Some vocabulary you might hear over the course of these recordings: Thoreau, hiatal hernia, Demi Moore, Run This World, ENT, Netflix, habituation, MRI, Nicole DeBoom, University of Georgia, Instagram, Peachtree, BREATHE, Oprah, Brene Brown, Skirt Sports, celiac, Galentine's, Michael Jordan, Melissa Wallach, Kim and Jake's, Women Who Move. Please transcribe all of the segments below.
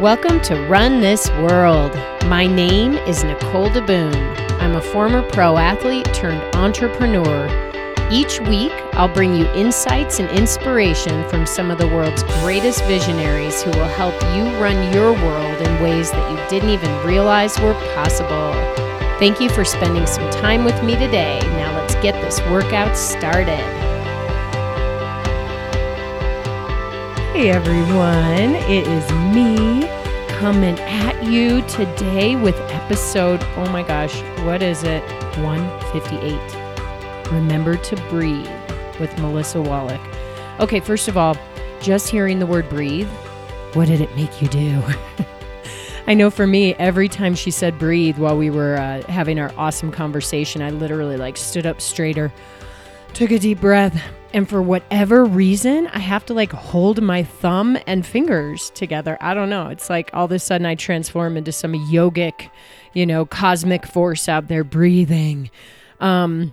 Welcome to Run This World. My name is Nicole DeBoom. I'm a former pro athlete turned entrepreneur. Each week, I'll bring you insights and inspiration from some of the world's greatest visionaries who will help you run your world in ways that you didn't even realize were possible. Thank you for spending some time with me today. Now let's get this workout started. Hey everyone, it is me coming at you today with episode, oh my gosh, what is it? 158. Remember to breathe with Melissa Wallach. Okay, first of all, just hearing the word breathe, what did it make you do? I know for me, every time she said breathe while we were having our awesome conversation, I literally stood up straighter, took a deep breath. And for whatever reason, I have to hold my thumb and fingers together. I don't know. It's like all of a sudden I transform into some yogic, cosmic force out there breathing. You're going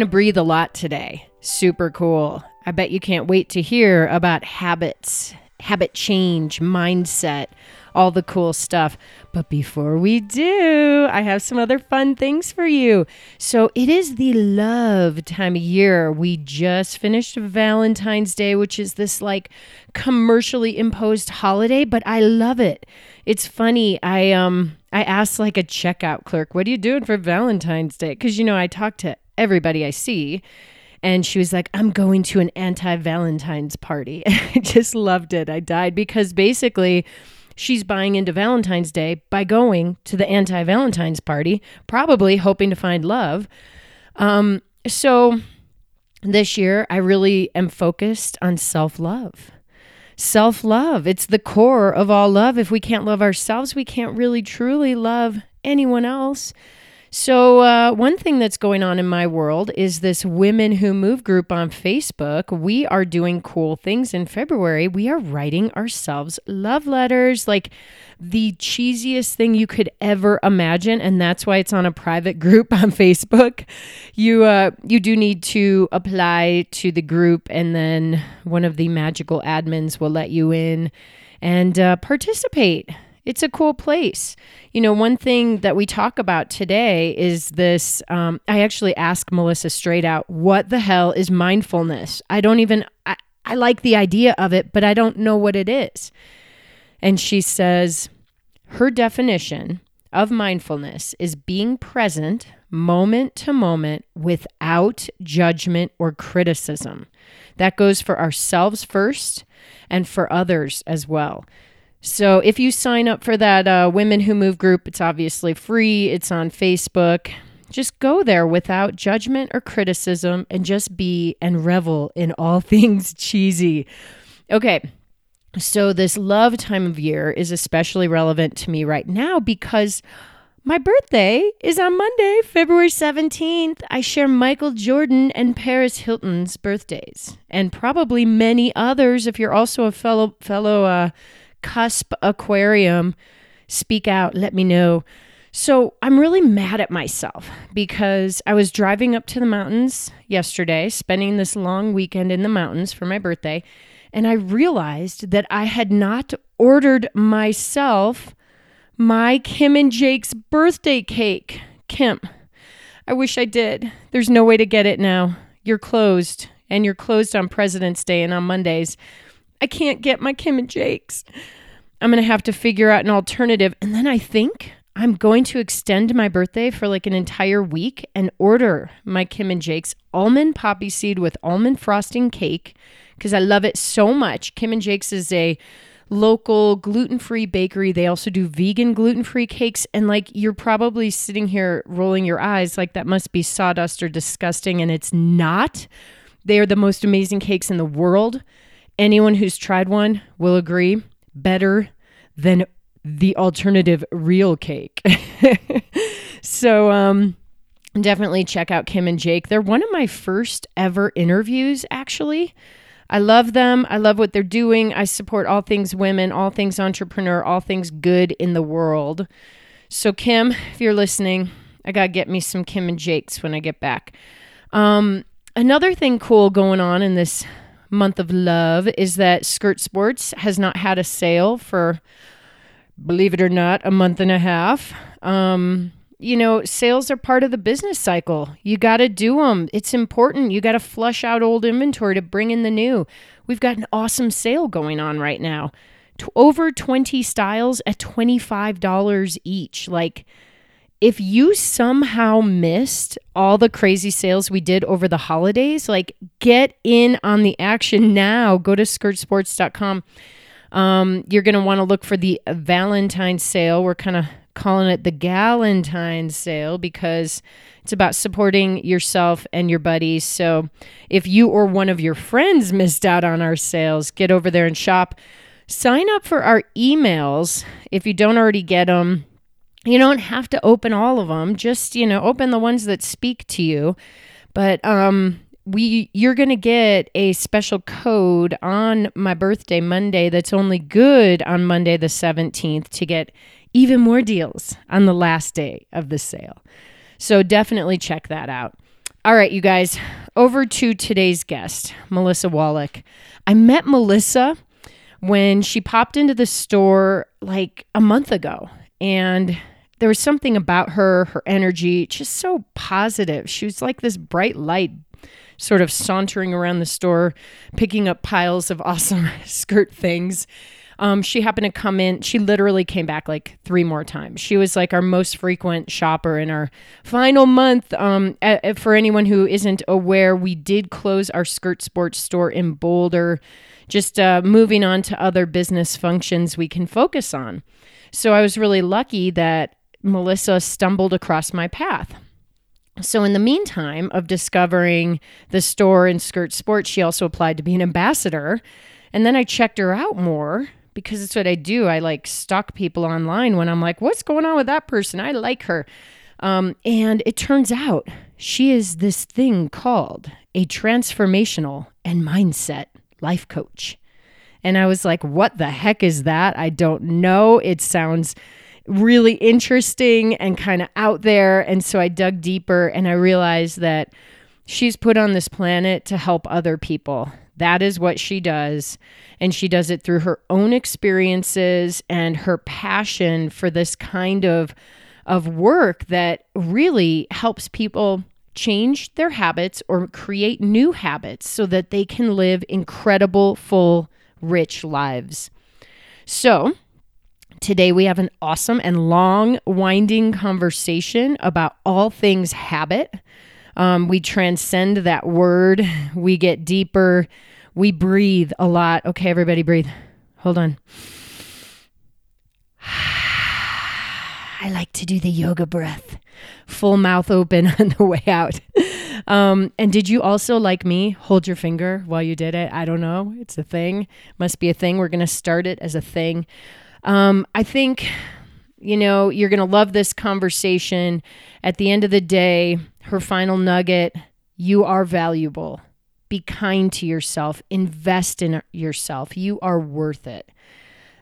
to breathe a lot today. Super cool. I bet you can't wait to hear about habits, habit change, mindset, all the cool stuff. But before we do, I have some other fun things for you. So it is the love time of year. We just finished Valentine's Day, which is this commercially imposed holiday, but I love it. It's funny. I asked a checkout clerk, what are you doing for Valentine's Day? Because, I talk to everybody I see. And she was like, I'm going to an anti-Valentine's party. I just loved it. I died because basically she's buying into Valentine's Day by going to the anti-Valentine's party, probably hoping to find love. So this year, I really am focused on self-love. Self-love, it's the core of all love. If we can't love ourselves, we can't really truly love anyone else. So one thing that's going on in my world is this Women Who Move group on Facebook. We are doing cool things in February. We are writing ourselves love letters, the cheesiest thing you could ever imagine. And that's why it's on a private group on Facebook. You do need to apply to the group, and then one of the magical admins will let you in and participate. It's a cool place. One thing that we talk about today is this, I actually asked Melissa straight out, what the hell is mindfulness? I like the idea of it, but I don't know what it is. And she says her definition of mindfulness is being present moment to moment without judgment or criticism. That goes for ourselves first and for others as well. So if you sign up for that Women Who Move group, it's obviously free. It's on Facebook. Just go there without judgment or criticism and just be and revel in all things cheesy. Okay, so this love time of year is especially relevant to me right now because my birthday is on Monday, February 17th. I share Michael Jordan and Paris Hilton's birthdays, and probably many others. If you're also a fellow cusp aquarium, speak out, let me know. So I'm really mad at myself because I was driving up to the mountains yesterday, spending this long weekend in the mountains for my birthday, and I realized that I had not ordered myself my Kim and Jake's birthday cake. Kim, I wish I did. There's no way to get it now. You're closed, and you're closed on President's Day and on Mondays. I can't get my Kim and Jake's. I'm going to have to figure out an alternative. And then I think I'm going to extend my birthday for an entire week and order my Kim and Jake's almond poppy seed with almond frosting cake because I love it so much. Kim and Jake's is a local gluten-free bakery. They also do vegan gluten-free cakes. And you're probably sitting here rolling your eyes that must be sawdust or disgusting. And it's not. They are the most amazing cakes in the world. Anyone who's tried one will agree, better than the alternative real cake. So definitely check out Kim and Jake. They're one of my first ever interviews, actually. I love them. I love what they're doing. I support all things women, all things entrepreneur, all things good in the world. So Kim, if you're listening, I got to get me some Kim and Jake's when I get back. Another thing cool going on in this month of love is that Skirt Sports has not had a sale for believe it or not, a month and a half. You know, sales are part of the business cycle. You got to do them. It's important. You got to flush out old inventory to bring in the new. We've got an awesome sale going on right now. Over 20 styles at $25 each. Like, if you somehow missed all the crazy sales we did over the holidays, like, get in on the action now. Go to skirtsports.com. You're going to want to look for the Valentine's sale. We're kind of calling it the Galentine's sale because it's about supporting yourself and your buddies. So if you or one of your friends missed out on our sales, get over there and shop. Sign up for our emails if you don't already get them. You don't have to open all of them. Just, you know, open the ones that speak to you. But you're going to get a special code on my birthday Monday that's only good on Monday the 17th to get even more deals on the last day of the sale. So definitely check that out. All right, you guys, over to today's guest, Melissa Wallach. I met Melissa when she popped into the store like a month ago, and there was something about her energy, just so positive. She was like this bright light, sort of sauntering around the store, picking up piles of awesome skirt things. She happened to come in. She literally came back like three more times. She was like our most frequent shopper in our final month. For anyone who isn't aware, we did close our Skirt Sports store in Boulder, just moving on to other business functions we can focus on. So I was really lucky that Melissa stumbled across my path. So in the meantime of discovering the store and Skirt Sports, she also applied to be an ambassador. And then I checked her out more, because it's what I do. I like stalk people online when I'm like, what's going on with that person? I like her. And it turns out she is this thing called a transformational and mindset life coach. And I was like, what the heck is that? I don't know. It sounds really interesting and kind of out there. And so I dug deeper and I realized that she's put on this planet to help other people. That is what she does, and she does it through her own experiences and her passion for this kind of work that really helps people change their habits or create new habits so that they can live incredible, full, rich lives. So today we have an awesome and long, winding conversation about all things habit. We transcend that word. We get deeper. We breathe a lot. Okay, everybody breathe. Hold on. I like to do the yoga breath. Full mouth open on the way out. And did you also, like me, hold your finger while you did it? I don't know. It's a thing. Must be a thing. We're going to start it as a thing. I think, you know, you're going to love this conversation. At the end of the day, her final nugget, you are valuable. Be kind to yourself. Invest in yourself. You are worth it.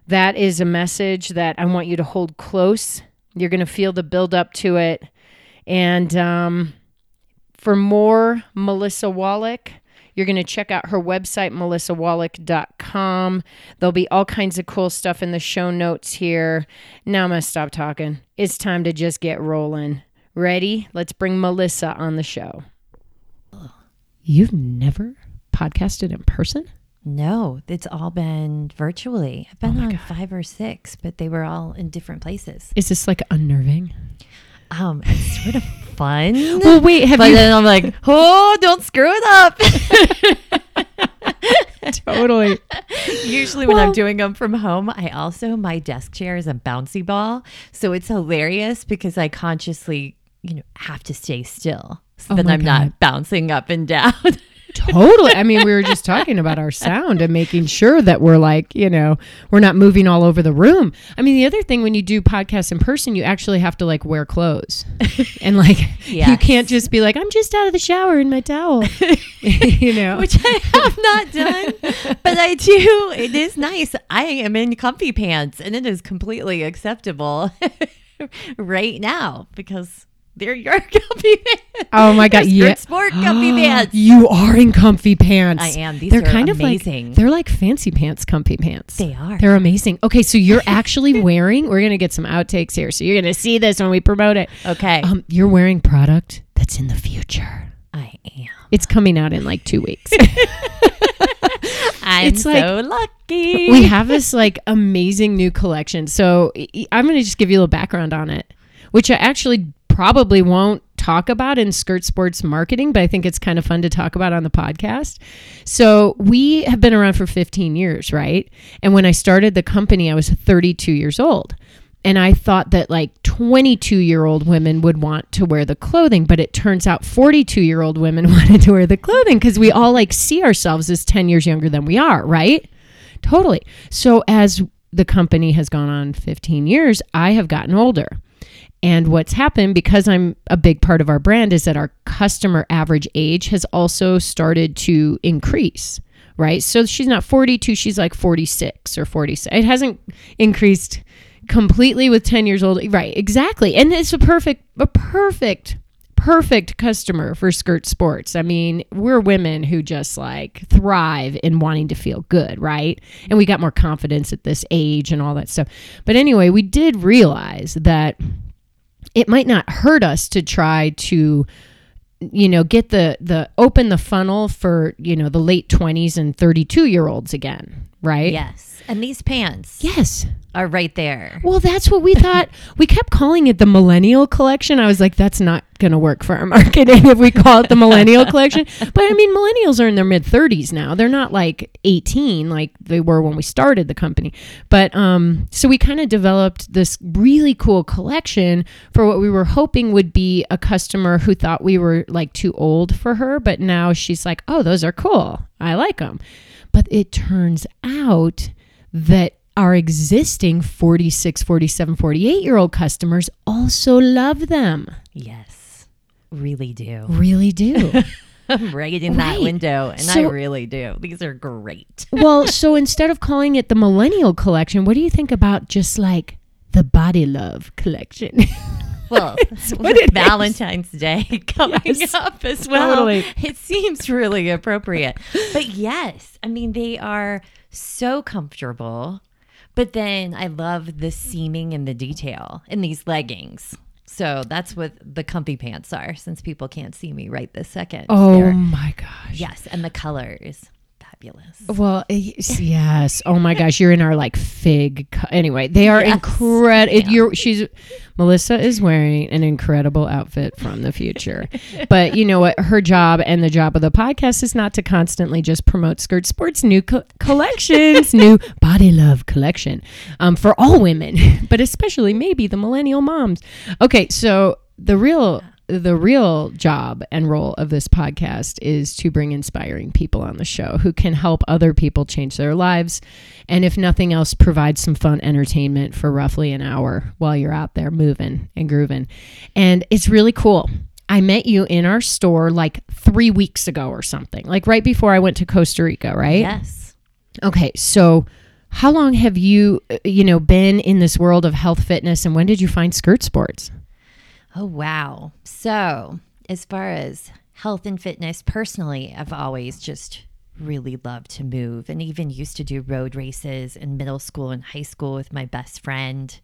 That is a message that I want you to hold close. You're going to feel the build up to it. And for more Melissa Wallach, you're going to check out her website, melissawallach.com. There'll be all kinds of cool stuff in the show notes here. Now I'm going to stop talking. It's time to just get rolling. Ready? Let's bring Melissa on the show. You've never podcasted in person? No, it's all been virtually. I've been on 5 or 6, but they were all in different places. Is this like unnerving? It's sort of fun. Well, wait, then I'm like, oh, don't screw it up. Totally. Usually when I'm doing them from home, my desk chair is a bouncy ball. So it's hilarious because I consciously, have to stay still. So then I'm not bouncing up and down. Totally. I mean, we were just talking about our sound and making sure that we're like, we're not moving all over the room. I mean, the other thing, when you do podcasts in person, you actually have to like wear clothes and like, yes. You can't just be like, I'm just out of the shower in my towel, which I have not done, but I do. It is nice. I am in comfy pants and it is completely acceptable right now because They're your comfy pants. Oh my God. Yeah. Skirt Sport comfy pants. You are in comfy pants. I am. These are kind of amazing. Like, they're like fancy pants, comfy pants. They are. They're amazing. Okay. So you're actually wearing, we're going to get some outtakes here. So you're going to see this when we promote it. Okay. You're wearing product that's in the future. I am. It's coming out in like 2 weeks. I'm so lucky. We have this like amazing new collection. So I'm going to just give you a little background on it, which I actually probably won't talk about in Skirt Sports marketing, but I think it's kind of fun to talk about on the podcast. So we have been around for 15 years, right? And when I started the company, I was 32 years old. And I thought that like 22-year-old women would want to wear the clothing, but it turns out 42-year-old women wanted to wear the clothing because we all like see ourselves as 10 years younger than we are, right? Totally. So as the company has gone on 15 years, I have gotten older. And what's happened, because I'm a big part of our brand, is that our customer average age has also started to increase, right? So she's not 42, she's like 46 or 47. It hasn't increased completely with 10 years old. Right, exactly. And it's a perfect customer for Skirt Sports. I mean, we're women who just like thrive in wanting to feel good, right? And we got more confidence at this age and all that stuff. But anyway, we did realize that it might not hurt us to try to, you know, get the open the funnel for, you know, the late 20s and 32-year-olds again, right? Yes. And these pants. Yes. Are right there. Well, that's what we thought. We kept calling it the millennial collection. I was like, that's not going to work for our marketing if we call it the millennial collection. But I mean, millennials are in their mid 30s now. They're not like 18 like they were when we started the company. But so we kind of developed this really cool collection for what we were hoping would be a customer who thought we were like too old for her. But now she's like, oh, those are cool. I like them. But it turns out that our existing 46, 47, 48-year-old customers also love them. Yes, really do. Really do. I'm right in that window, and so, I really do. These are great. Well, so instead of calling it the millennial collection, what do you think about just like the body love collection? Well, with Valentine's Day coming up as well, totally. It seems really appropriate. But yes, I mean, they are so comfortable. But then I love the seaming and the detail in these leggings. So that's what the comfy pants are, since people can't see me right this second. Oh, my gosh. Yes. And the colors. Fabulous. Well, yes. Oh, my gosh. You're in our like fig. Anyway, they are incredible. Yeah. Melissa is wearing an incredible outfit from the future. But you know what? Her job and the job of the podcast is not to constantly just promote Skirt Sports' new collections, new body love collection for all women, but especially maybe the millennial moms. Okay, so the real job and role of this podcast is to bring inspiring people on the show who can help other people change their lives. And if nothing else, provide some fun entertainment for roughly an hour while you're out there moving and grooving. And it's really cool. I met you in our store like 3 weeks ago or something, like right before I went to Costa Rica, right? Yes. Okay. So how long have you been in this world of health fitness, and when did you find Skirt Sports? Oh, wow. So as far as health and fitness, personally, I've always just really loved to move, and even used to do road races in middle school and high school with my best friend.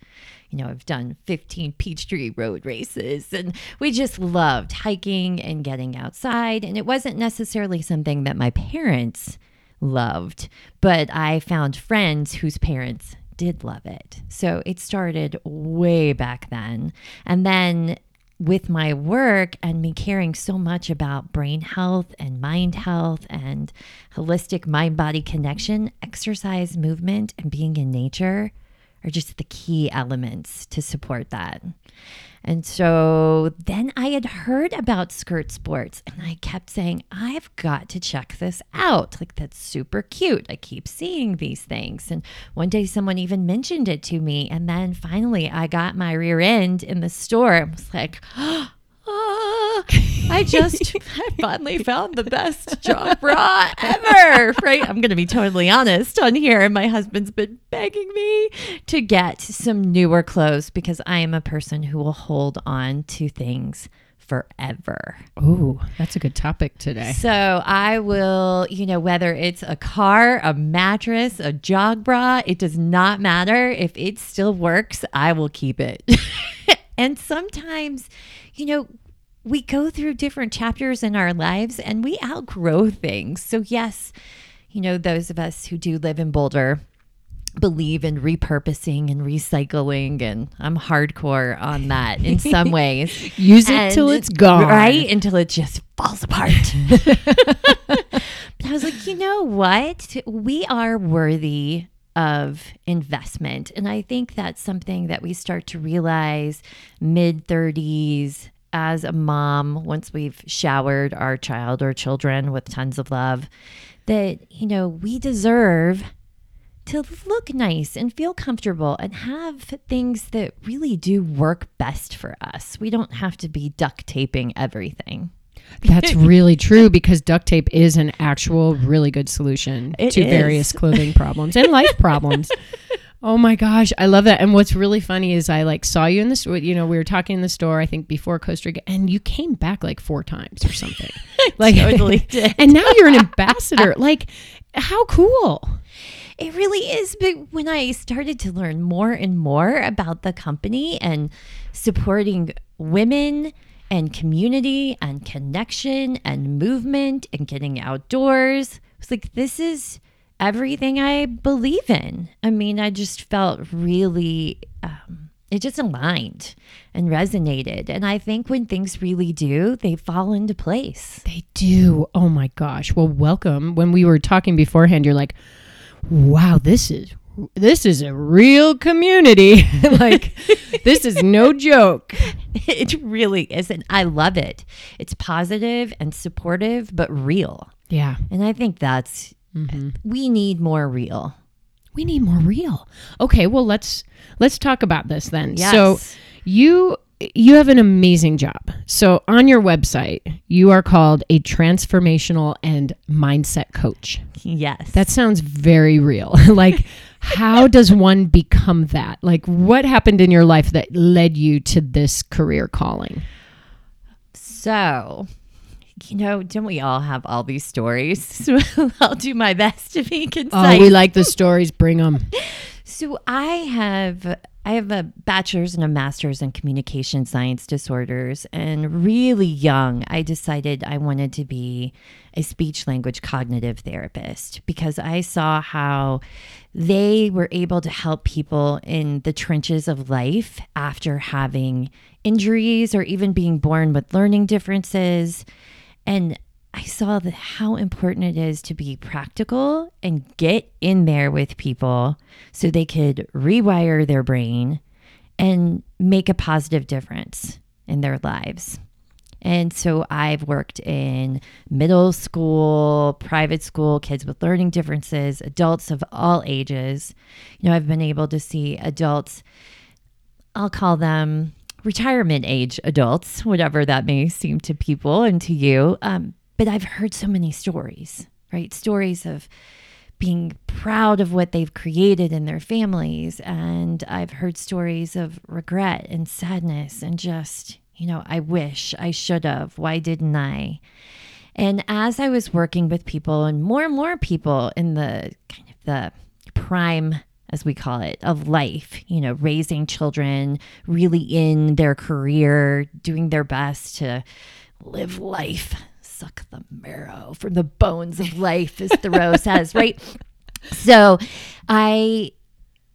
You know, I've done 15 Peachtree road races, and we just loved hiking and getting outside. And it wasn't necessarily something that my parents loved, but I found friends whose parents did love it. So it started way back then. And then with my work and me caring so much about brain health and mind health and holistic mind-body connection, exercise, movement, and being in nature are just the key elements to support that. And so then I had heard about Skirt Sports, and I kept saying, I've got to check this out. Like, that's super cute. I keep seeing these things. And one day someone even mentioned it to me. And then finally I got my rear end in the store and was like, oh, I finally found the best job bra ever, right? I'm going to be totally honest on here. And my husband's been begging me to get some newer clothes because I am a person who will hold on to things forever. Oh, that's a good topic today. So I will, whether it's a car, a mattress, a jog bra, it does not matter. If it still works, I will keep it. And sometimes, we go through different chapters in our lives and we outgrow things. So yes, those of us who do live in Boulder believe in repurposing and recycling, and I'm hardcore on that in some ways. Use it till it's gone. Right? Until it just falls apart. But I was like, you know what? We are worthy of investment. And I think that's something that we start to realize mid-30s as a mom, once we've showered our child or children with tons of love, that, we deserve to look nice and feel comfortable and have things that really do work best for us. We don't have to be duct taping everything. That's really true, because duct tape is an actual really good solution to various clothing problems and life problems. Oh my gosh, I love that. And what's really funny is I saw you in the store, we were talking in the store, I think before Costa Rica, and you came back 4 times or something. Totally did. And now you're an ambassador. How cool. It really is. But when I started to learn more and more about the company and supporting women and community and connection and movement and getting outdoors, I was like, this is everything I believe in. I mean, I just felt really, it just aligned and resonated. And I think when things really do, they fall into place. They do. Oh my gosh. Well, welcome. When we were talking beforehand, you're like, wow, this is a real community. This is no joke. It really isn't. I love it. It's positive and supportive, but real. Yeah. And I think that's, we need more real. We need more real. Okay, well, let's talk about this then. Yes. So you have an amazing job. So on your website, you are called a transformational and mindset coach. Yes. That sounds very real. How does one become that? What happened in your life that led you to this career calling? So, don't we all have all these stories? So I'll do my best to be concise. Oh, we like the stories. Bring them. So I have a bachelor's and a master's in communication science disorders, and really young, I decided I wanted to be a speech language cognitive therapist because I saw how they were able to help people in the trenches of life after having injuries or even being born with learning differences. And I saw that how important it is to be practical and get in there with people so they could rewire their brain and make a positive difference in their lives. And so I've worked in middle school, private school, kids with learning differences, adults of all ages. I've been able to see adults, I'll call them retirement age adults, whatever that may seem to people and to you, but I've heard so many stories, right? Stories of being proud of what they've created in their families. And I've heard stories of regret and sadness and just, I wish I should have. Why didn't I? And as I was working with people and more people in the kind of the prime, as we call it, of life, raising children, really in their career, doing their best to live life. Suck the marrow from the bones of life, as Thoreau says, right? So I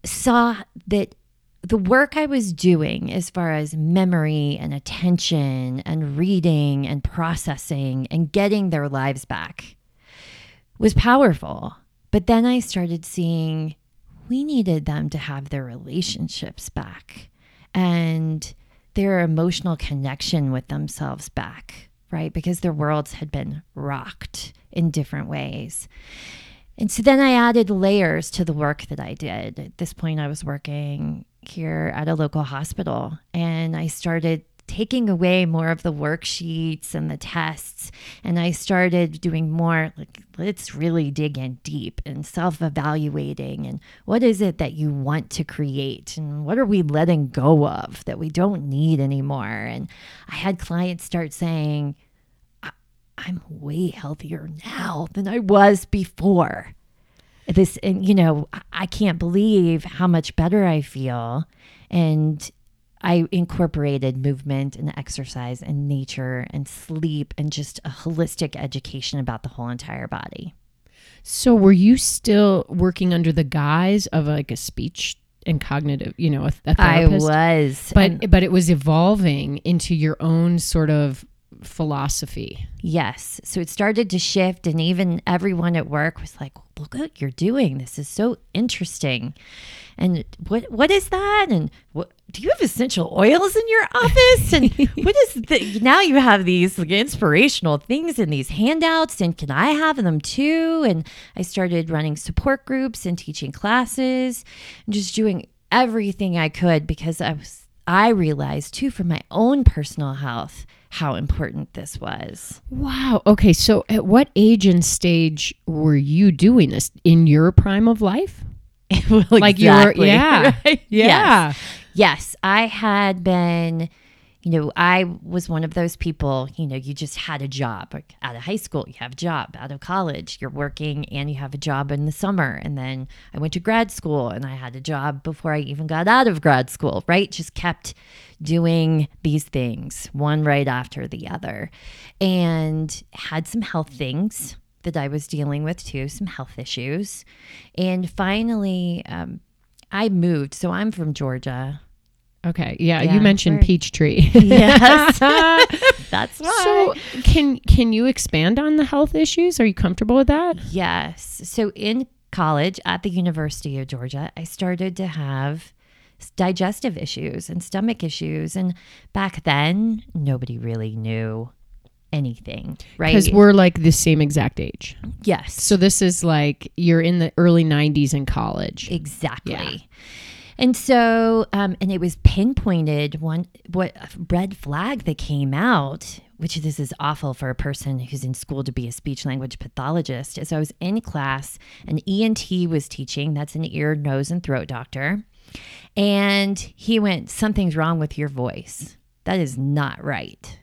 saw that the work I was doing as far as memory and attention and reading and processing and getting their lives back was powerful. But then I started seeing we needed them to have their relationships back and their emotional connection with themselves back. Right? Because their worlds had been rocked in different ways. And so then I added layers to the work that I did. At this point, I was working here at a local hospital, and I started taking away more of the worksheets and the tests. And I started doing more, like, let's really dig in deep and self-evaluating. And what is it that you want to create? And what are we letting go of that we don't need anymore? And I had clients start saying, I'm way healthier now than I was before. This, and you know, I can't believe how much better I feel. And I incorporated movement and exercise and nature and sleep and just a holistic education about the whole entire body. So were you still working under the guise of like a speech and cognitive, you know, a therapist? I was. But it was evolving into your own sort of philosophy. Yes. So it started to shift, and even everyone at work was like, look what you're doing. This is so interesting. And what is that? And what, do you have essential oils in your office? And what is the, now you have these like, inspirational things and these handouts, and can I have them too? And I started running support groups and teaching classes and just doing everything I could, because I realized too, for my own personal health, how important this was. Wow. Okay. So at what age and stage were you doing this? In your prime of life? Well, like exactly. Yeah. Right? Yeah. Yes. Yes. I had been, you know, I was one of those people, you know, you just had a job. Like, out of high school, you have a job. Out of college, you're working and you have a job in the summer. And then I went to grad school and I had a job before I even got out of grad school, right? Just kept doing these things, one right after the other. And had some health things that I was dealing with too, some health issues. And finally, I moved. So I'm from Georgia. Okay. Yeah, you mentioned Peachtree. Yes. That's why. So can you expand on the health issues? Are you comfortable with that? Yes. So in college at the University of Georgia, I started to have digestive issues and stomach issues. And back then, nobody really knew anything, right? Because we're like the same exact age. Yes. So this is like you're in the early 90s in college. Exactly. Yeah. And so, and it was pinpointed a red flag that came out, which this is awful for a person who's in school to be a speech language pathologist, is I was in class, an ENT was teaching, that's an ear, nose, and throat doctor. And he went, something's wrong with your voice. That is not right.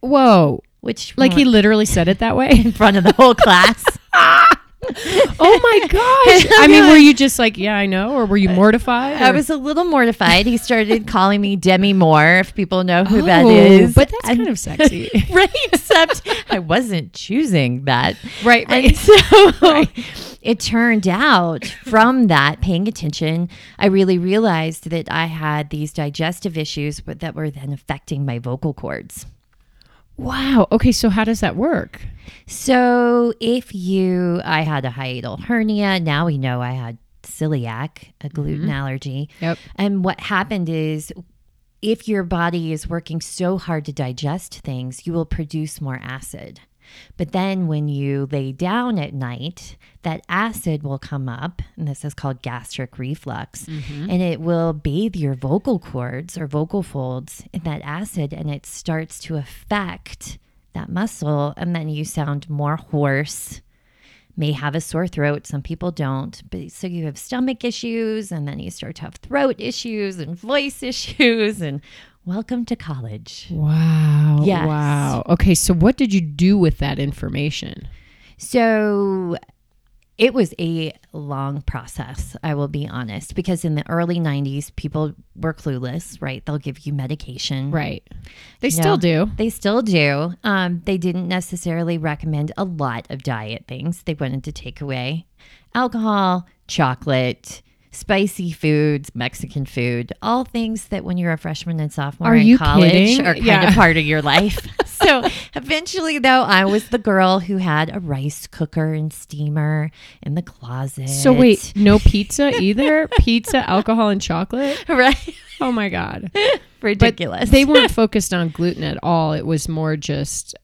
Whoa. Which, like, he literally said it that way in front of the whole class. Oh my gosh. I mean, were you just like, yeah, I know? Or were you mortified? Or? I was a little mortified. He started calling me Demi Moore, if people know who that is. But that's kind of sexy. Right. Except I wasn't choosing that. Right. And so it turned out from that, paying attention, I really realized that I had these digestive issues that were then affecting my vocal cords. Wow. Okay. So how does that work? So I had a hiatal hernia. Now we know I had celiac, a gluten allergy. Yep. And what happened is, if your body is working so hard to digest things, you will produce more acid. But then when you lay down at night, that acid will come up, and this is called gastric reflux, and it will bathe your vocal cords or vocal folds in that acid, and it starts to affect that muscle, and then you sound more hoarse, may have a sore throat. Some people don't. But so you have stomach issues, and then you start to have throat issues and voice issues, and welcome to college. Wow. Yes. Wow. Okay. So what did you do with that information? So it was a long process, I will be honest, because in the early 90s, people were clueless, right? They'll give you medication. Right. They still do. They didn't necessarily recommend a lot of diet things. They wanted to take away alcohol, chocolate, spicy foods, Mexican food, all things that when you're a freshman and sophomore in college are kind of part of your life. So eventually, though, I was the girl who had a rice cooker and steamer in the closet. So wait, no pizza either? Pizza, alcohol, and chocolate? Right. Oh, my God. Ridiculous. But they weren't focused on gluten at all. It was more just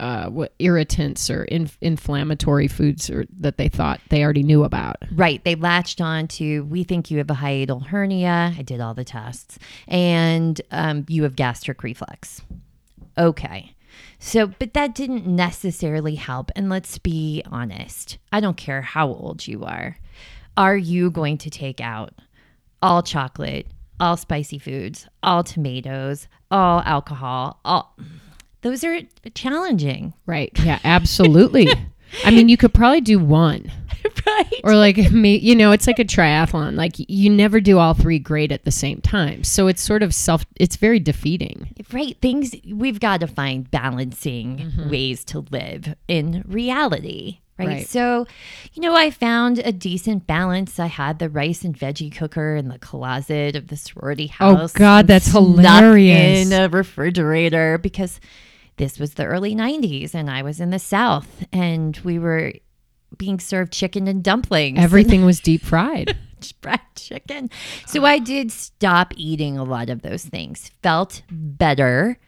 irritants or inflammatory foods that they thought they already knew about. Right. They latched on to, we think you have a hiatal hernia. I did all the tests. And you have gastric reflux. Okay. So, but that didn't necessarily help. And let's be honest, I don't care how old you are. Are you going to take out all chocolate, all spicy foods, all tomatoes, all alcohol? All those are challenging. Right. Yeah, absolutely. I mean, you could probably do one. Right. Or like, you know, it's like a triathlon. Like you never do all three great at the same time. So it's sort of it's very defeating. Right. We've got to find balancing ways to live in reality. Right. So, you know, I found a decent balance. I had the rice and veggie cooker in the closet of the sorority house. Oh God, that's hilarious. In a refrigerator, because this was the early 90s and I was in the South and we were being served chicken and dumplings. Everything was deep fried. Fried chicken. So I did stop eating a lot of those things. Felt better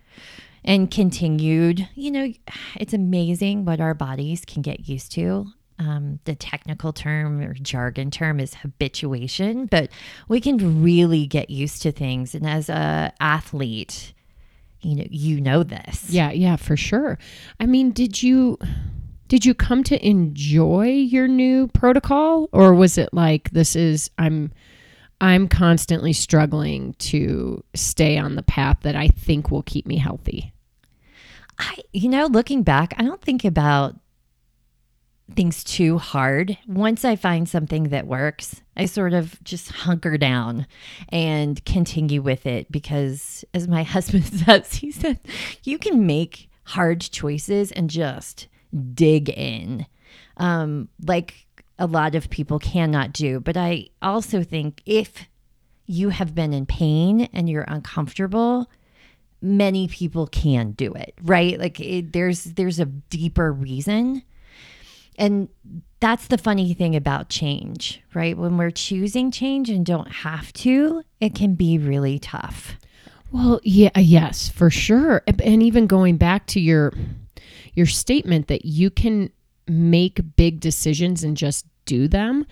and continued. You know, it's amazing what our bodies can get used to. The technical term or jargon term is habituation, but we can really get used to things. And as an athlete, you know this. Yeah, for sure. I mean, did you come to enjoy your new protocol, or was it like I'm constantly struggling to stay on the path that I think will keep me healthy? Looking back, I don't think about things too hard. Once I find something that works, I sort of just hunker down and continue with it, because as my husband says, he said, you can make hard choices and just dig in. Like a lot of people cannot do. But I also think if you have been in pain and you're uncomfortable, many people can do it, right? Like there's a deeper reason. And that's the funny thing about change, right? When we're choosing change and don't have to, it can be really tough. Well, yeah, yes, for sure. And even going back to your statement that you can make big decisions and just do them,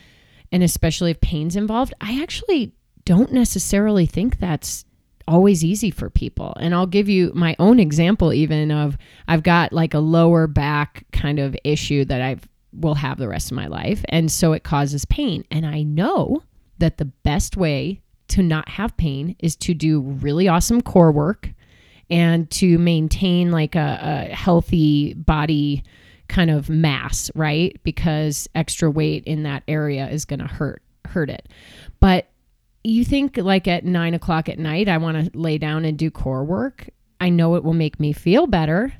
and especially if pain's involved, I actually don't necessarily think that's always easy for people. And I'll give you my own example even of, I've got like a lower back kind of issue that I will have the rest of my life. And so it causes pain. And I know that the best way to not have pain is to do really awesome core work and to maintain like a healthy body kind of mass, right? Because extra weight in that area is going to hurt it. But you think like at 9:00 at night, I want to lay down and do core work. I know it will make me feel better,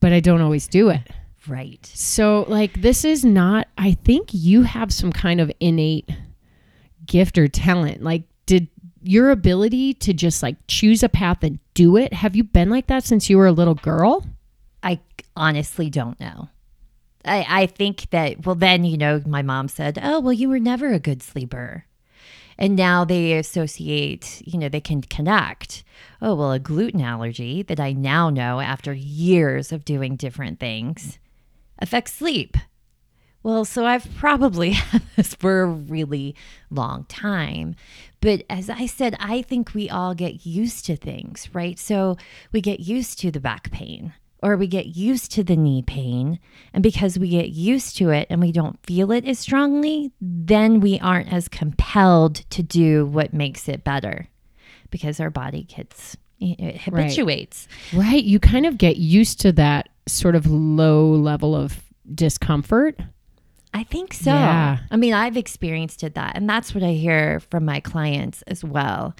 but I don't always do it. Right. So like this is not, I think you have some kind of innate gift or talent. Like did your ability to just like choose a path and do it, have you been like that since you were a little girl? I honestly don't know. I think that, well then, my mom said, oh, well, you were never a good sleeper. And now they associate, they can connect. Oh, well, a gluten allergy that I now know after years of doing different things affects sleep. Well, so I've probably had this for a really long time. But as I said, I think we all get used to things, right? So we get used to the back pain, or we get used to the knee pain. And because we get used to it and we don't feel it as strongly, then we aren't as compelled to do what makes it better, because our body habituates. Right. You kind of get used to that sort of low level of discomfort. I think so. Yeah. I mean, I've experienced it that, and that's what I hear from my clients as well.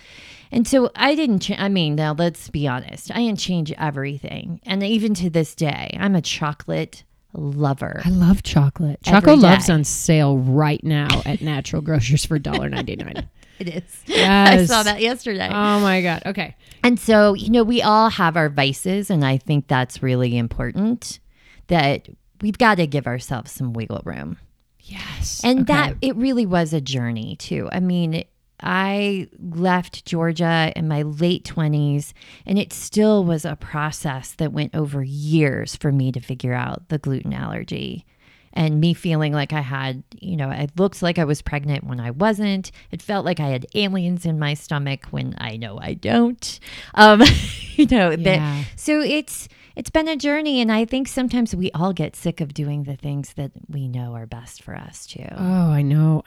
And so I didn't now let's be honest. I didn't change everything. And even to this day, I'm a chocolate lover. I love chocolate. Choco Love's on sale right now at Natural Grocers for $1.99. It is. Yes. I saw that yesterday. Oh my God. Okay. And so, we all have our vices, and I think that's really important, that we've got to give ourselves some wiggle room. Yes. And that it really was a journey too. I mean, I left Georgia in my late 20s, and it still was a process that went over years for me to figure out the gluten allergy. and me feeling like I had, you know, it looked like I was pregnant when I wasn't. It felt like I had aliens in my stomach when I know I don't. You know, yeah. So it's been a journey, and I think sometimes we all get sick of doing the things that we know are best for us too. Oh, I know.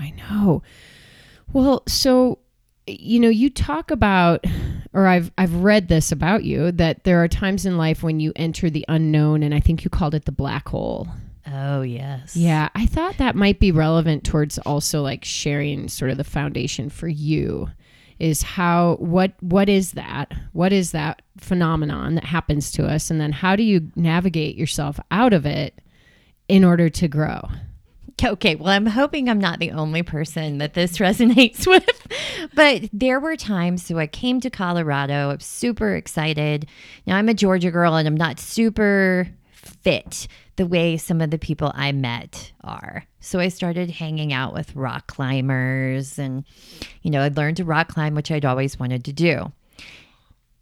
Well, so, you know, you talk about, or I've read this about you, that there are times in life when you enter the unknown, and I think you called it the black hole. Oh, yes. Yeah. I thought that might be relevant towards also like sharing sort of the foundation for you is how, what is that? What is that phenomenon that happens to us? And then how do you navigate yourself out of it in order to grow? Okay, well, I'm hoping I'm not the only person that this resonates with, but there were times, so I came to Colorado, I'm super excited. Now I'm a Georgia girl and I'm not super fit the way some of the people I met are. So I started hanging out with rock climbers and, you know, I'd learned to rock climb, which I'd always wanted to do.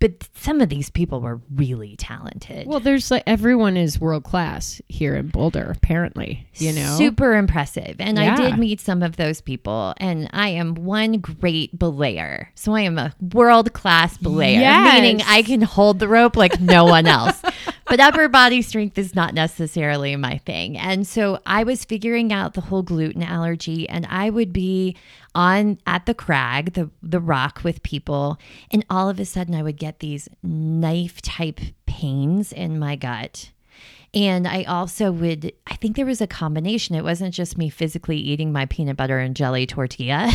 But some of these people were really talented. Well, there's like everyone is world class here in Boulder, apparently, you know. Super impressive. And yeah. I did meet some of those people, and I am one great belayer. So I am a world class belayer, yes. Meaning I can hold the rope like no one else. But upper body strength is not necessarily my thing. And so I was figuring out the whole gluten allergy, and I would be on at the crag, the rock with people, and all of a sudden I would get these knife-type pains in my gut. And I also would, I think there was a combination. It wasn't just me physically eating my peanut butter and jelly tortilla,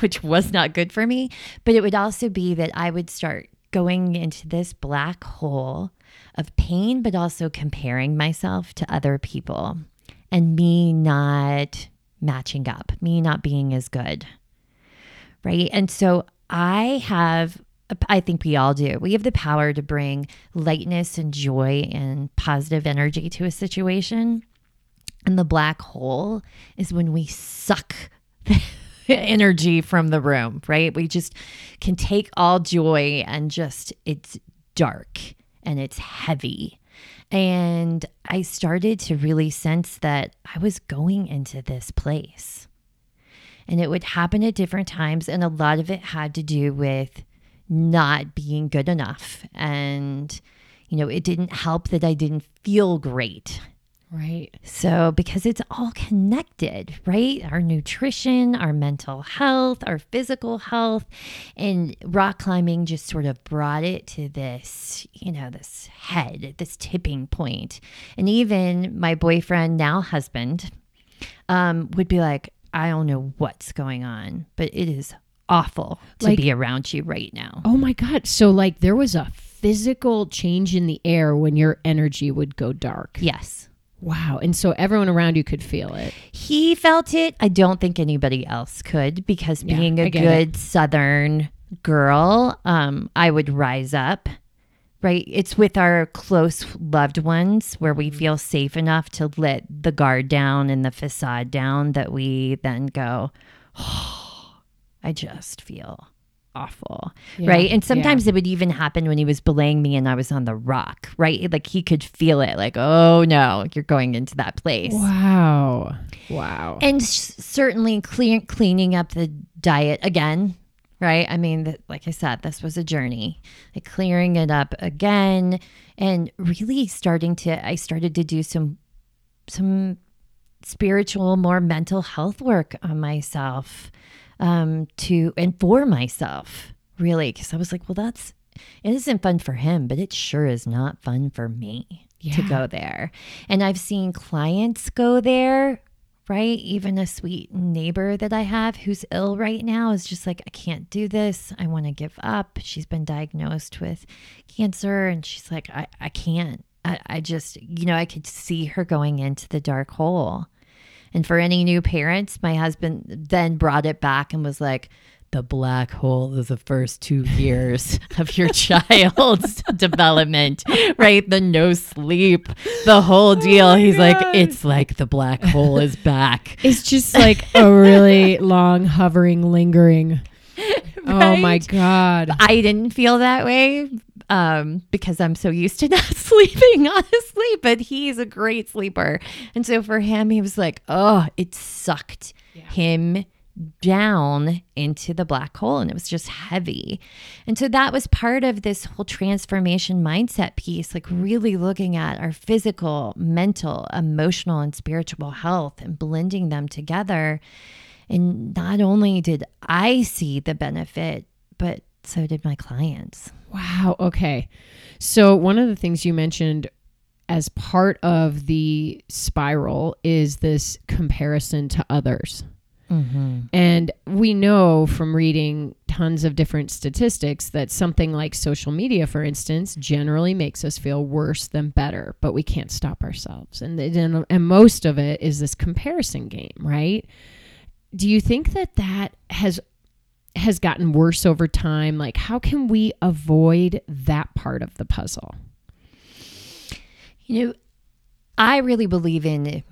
which was not good for me, but it would also be that I would start going into this black hole of pain, but also comparing myself to other people and me not matching up, me not being as good, right? And so I think we all do. We have the power to bring lightness and joy and positive energy to a situation. And the black hole is when we suck energy from the room, right? We just can take all joy and just, it's dark and it's heavy. And I started to really sense that I was going into this place. And it would happen at different times. And a lot of it had to do with not being good enough. And, you know, it didn't help that I didn't feel great. Right. So because it's all connected, right? Our nutrition, our mental health, our physical health, and rock climbing just sort of brought it to this, you know, this head, this tipping point. And even my boyfriend, now husband, would be like, I don't know what's going on, but it is awful to be around you right now. Oh my God. So like there was a physical change in the air when your energy would go dark. Yes. Wow. And so everyone around you could feel it. He felt it. I don't think anybody else could, because being a good Southern girl, I would rise up, right? It's with our close loved ones where we feel safe enough to let the guard down and the facade down that we then go, oh, I just feel awful, right? And sometimes it would even happen when he was belaying me and I was on the rock, right? Like he could feel it, like, oh no, you're going into that place. Wow. And certainly cleaning up the diet again, right? I mean, like I said, this was a journey, like clearing it up again, and really I started to do some spiritual, more mental health work on myself. To and for myself, really, because I was like, well, it isn't fun for him, but it sure is not fun for me to go there. And I've seen clients go there, right? Even a sweet neighbor that I have who's ill right now is just like, I can't do this. I want to give up. She's been diagnosed with cancer, and she's like, I can't. I just, you know, I could see her going into the dark hole. And for any new parents, my husband then brought it back and was like, the black hole is the first 2 years of your child's development, right? The no sleep, the whole deal. He's like, it's like the black hole is back. It's just like a really long, hovering, lingering. Right? Oh, my God. I didn't feel that way. because I'm so used to not sleeping, honestly, but he's a great sleeper. And so for him, he was like, oh, it sucked him down into the black hole, and it was just heavy. And so that was part of this whole transformation mindset piece, like really looking at our physical, mental, emotional, and spiritual health and blending them together. And not only did I see the benefit, but so did my clients. Wow. Okay. So one of the things you mentioned as part of the spiral is this comparison to others. Mm-hmm. And we know from reading tons of different statistics that something like social media, for instance, generally makes us feel worse than better, but we can't stop ourselves. And most of it is this comparison game, right? Do you think that that has gotten worse over time? Like, how can we avoid that part of the puzzle? You know, I really believe in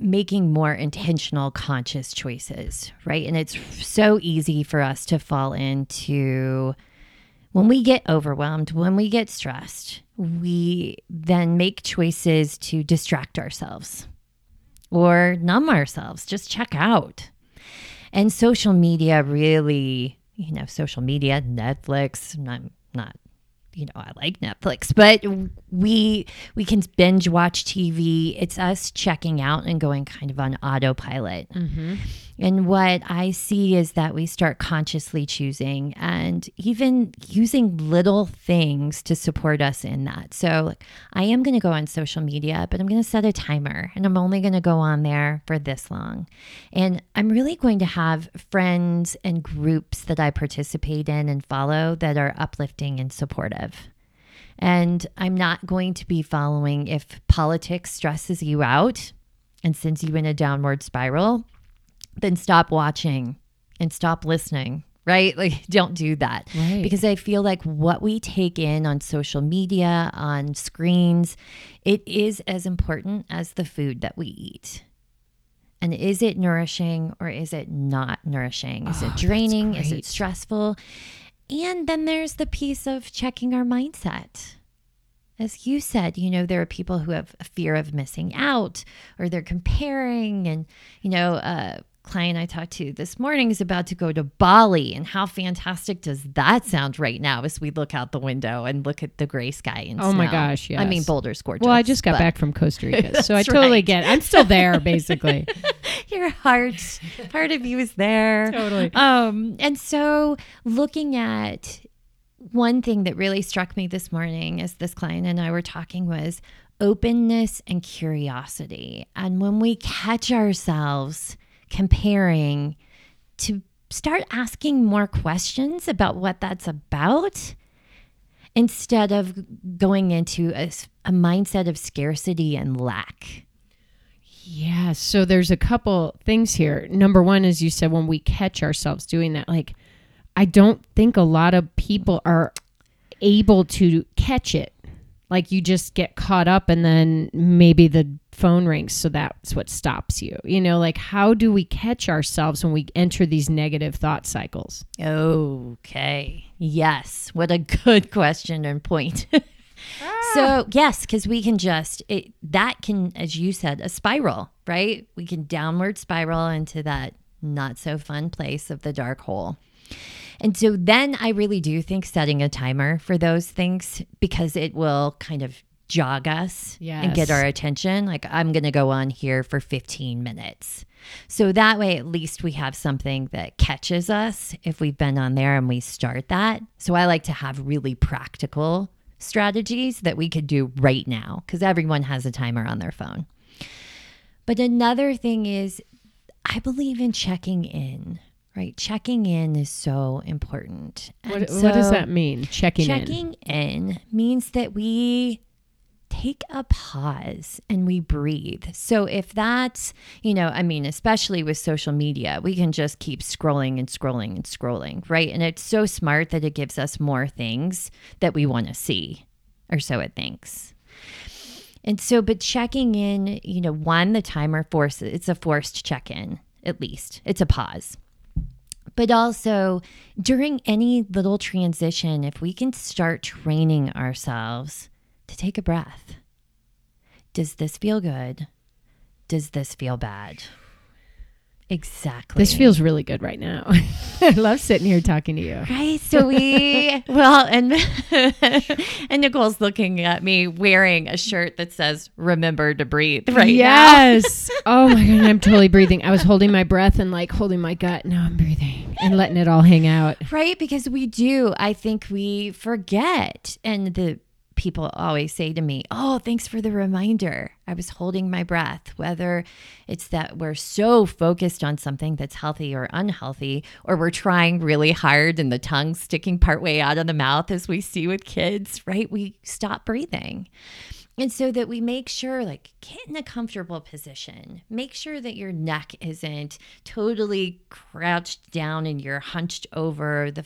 making more intentional, conscious choices, right? And it's so easy for us to fall into, when we get overwhelmed, when we get stressed, we then make choices to distract ourselves or numb ourselves, just check out. And social media really, you know, social media, Netflix, not you know, I like Netflix, but we can binge watch TV. It's us checking out and going kind of on autopilot. Mm-hmm. And what I see is that we start consciously choosing and even using little things to support us in that. So like, I am going to go on social media, but I'm going to set a timer and I'm only going to go on there for this long. And I'm really going to have friends and groups that I participate in and follow that are uplifting and supportive. And I'm not going to be following if politics stresses you out and sends you in a downward spiral, then stop watching and stop listening, right? Like, don't do that. Right. Because I feel like what we take in on social media, on screens, it is as important as the food that we eat. And is it nourishing or is it not nourishing? Is it draining? Is it stressful? And then there's the piece of checking our mindset. As you said, you know, there are people who have a fear of missing out or they're comparing. And, you know, a client I talked to this morning is about to go to Bali. And how fantastic does that sound right now as we look out the window and look at the gray sky and snow? Oh, my gosh, yes. I mean, Boulder's gorgeous. Well, I just got back from Costa Rica, so I totally get it. I'm still there, basically. Your heart, part of you is there. Totally. And so looking at one thing that really struck me this morning as this client and I were talking was openness and curiosity. And when we catch ourselves comparing, to start asking more questions about what that's about instead of going into a mindset of scarcity and lack. Yeah. So there's a couple things here. Number one, as you said, when we catch ourselves doing that, like, I don't think a lot of people are able to catch it. Like, you just get caught up and then maybe the phone rings. So that's what stops you. You know, like, how do we catch ourselves when we enter these negative thought cycles? Okay. Yes. What a good question and point. So yes, because we can just, that can, as you said, a spiral, right? We can downward spiral into that not so fun place of the dark hole. And so then I really do think setting a timer for those things, because it will kind of jog us and get our attention. Like, I'm going to go on here for 15 minutes. So that way, at least we have something that catches us if we've been on there and we start that. So I like to have really practical strategies that we could do right now, because everyone has a timer on their phone. But another thing is, I believe in checking in, right? Checking in is so important. What does that mean? Checking in means that we take a pause and we breathe. So if that's, you know, I mean, especially with social media, we can just keep scrolling and scrolling and scrolling, right? And it's so smart that it gives us more things that we want to see, or so it thinks. And so, but checking in, you know, one, the timer forces, it's a forced check-in, at least. It's a pause. But also during any little transition, if we can start training ourselves to take a breath. Does this feel good? Does this feel bad? Exactly. This feels really good right now. I love sitting here talking to you. Right. So and Nicole's looking at me wearing a shirt that says, remember to breathe right now. Yes. Oh my God. I'm totally breathing. I was holding my breath and like holding my gut. Now I'm breathing and letting it all hang out. Right. Because we do. I think we forget. And the people always say to me, oh, thanks for the reminder. I was holding my breath, whether it's that we're so focused on something that's healthy or unhealthy, or we're trying really hard and the tongue sticking partway out of the mouth as we see with kids, right? We stop breathing. And so that we make sure, like, get in a comfortable position. Make sure that your neck isn't totally crouched down and you're hunched over the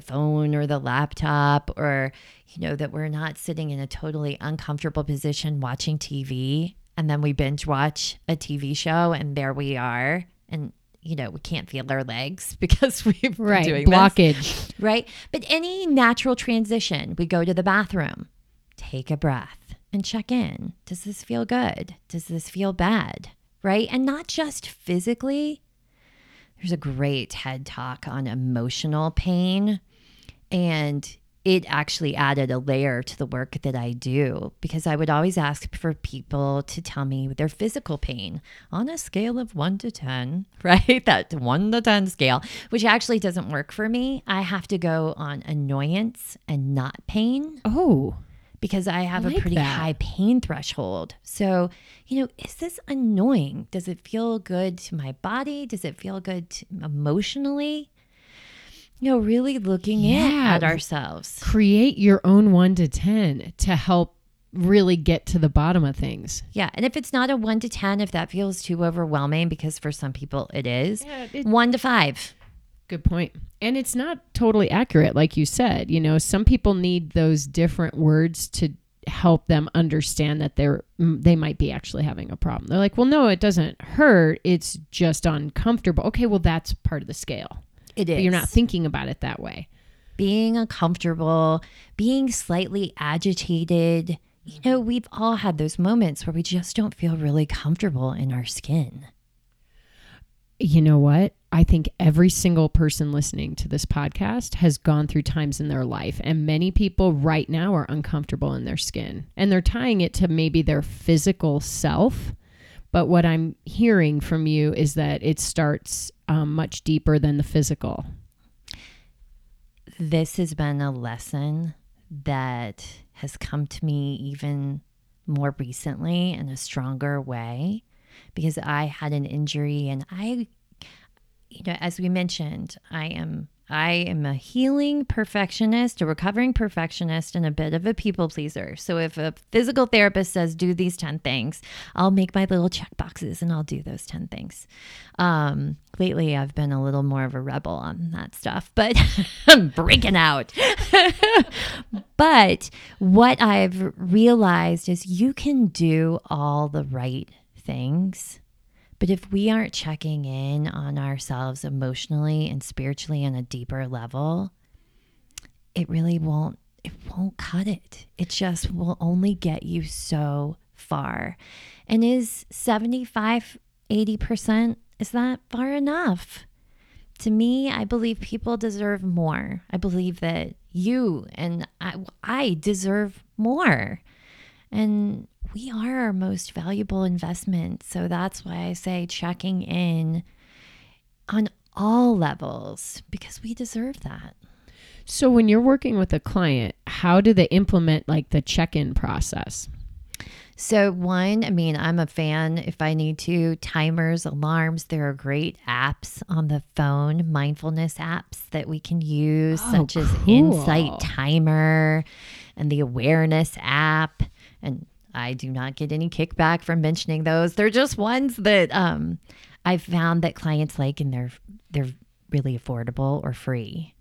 phone or the laptop, or, you know, that we're not sitting in a totally uncomfortable position watching TV. And then we binge watch a TV show and there we are. And, you know, we can't feel our legs because we've been doing blockage. Right. But any natural transition, we go to the bathroom, take a breath. And check in. Does this feel good? Does this feel bad? Right? And not just physically. There's a great TED talk on emotional pain. And it actually added a layer to the work that I do, because I would always ask for people to tell me their physical pain on a scale of 1 to 10, right? That 1 to 10 scale, which actually doesn't work for me. I have to go on annoyance and not pain. Oh, because I have a pretty high pain threshold. So, you know, is this annoying? Does it feel good to my body? Does it feel good emotionally? You know, really looking at ourselves. Create your own 1 to 10 to help really get to the bottom of things. Yeah. And if it's not a 1 to 10, if that feels too overwhelming, because for some people it is, 1 to 5. Good point. And it's not totally accurate, like you said. You know, some people need those different words to help them understand that they might be actually having a problem. They're like, well, no, it doesn't hurt. It's just uncomfortable. Okay, well, that's part of the scale. It is. But you're not thinking about it that way. Being uncomfortable, being slightly agitated. You know, we've all had those moments where we just don't feel really comfortable in our skin. You know what? I think every single person listening to this podcast has gone through times in their life, and many people right now are uncomfortable in their skin, and they're tying it to maybe their physical self. But what I'm hearing from you is that it starts much deeper than the physical. This has been a lesson that has come to me even more recently in a stronger way, because I had an injury, and as we mentioned, I am a healing perfectionist, a recovering perfectionist, and a bit of a people pleaser. So if a physical therapist says, do these 10 things, I'll make my little check boxes and I'll do those 10 things. Lately, I've been a little more of a rebel on that stuff, but I'm breaking out. But what I've realized is you can do all the right things. But if we aren't checking in on ourselves emotionally and spiritually on a deeper level, it really won't, cut it. It just will only get you so far. And is 75, 80%, is that far enough? To me, I believe people deserve more. I believe that you and I deserve more. And we are our most valuable investment. So that's why I say checking in on all levels, because we deserve that. So when you're working with a client, how do they implement like the check-in process? So one, I mean, I'm a fan if I need to. Timers, alarms, there are great apps on the phone, mindfulness apps that we can use, such as Insight Timer and the Awareness app. And I do not get any kickback from mentioning those. They're just ones that I've found that clients like, and they're really affordable or free.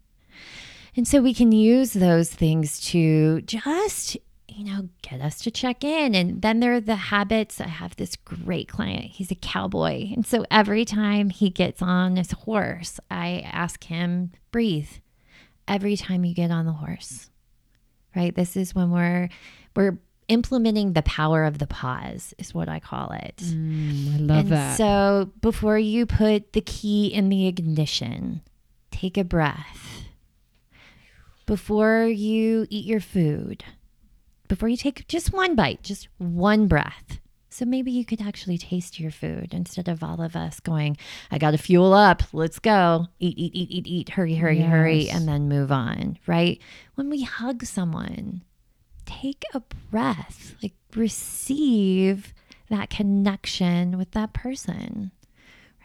And so we can use those things to just, get us to check in. And then there are the habits. I have this great client. He's a cowboy. And so every time he gets on his horse, I ask him, breathe. Every time you get on the horse, right? This is when we're implementing the power of the pause is what I call it. I love that. So before you put the key in the ignition, take a breath. Before you eat your food, before you take just one bite, just one breath. So maybe you could actually taste your food instead of all of us going, I got to fuel up. Let's go. Eat, hurry, and then move on, right? When we hug someone, take a breath, like receive that connection with that person,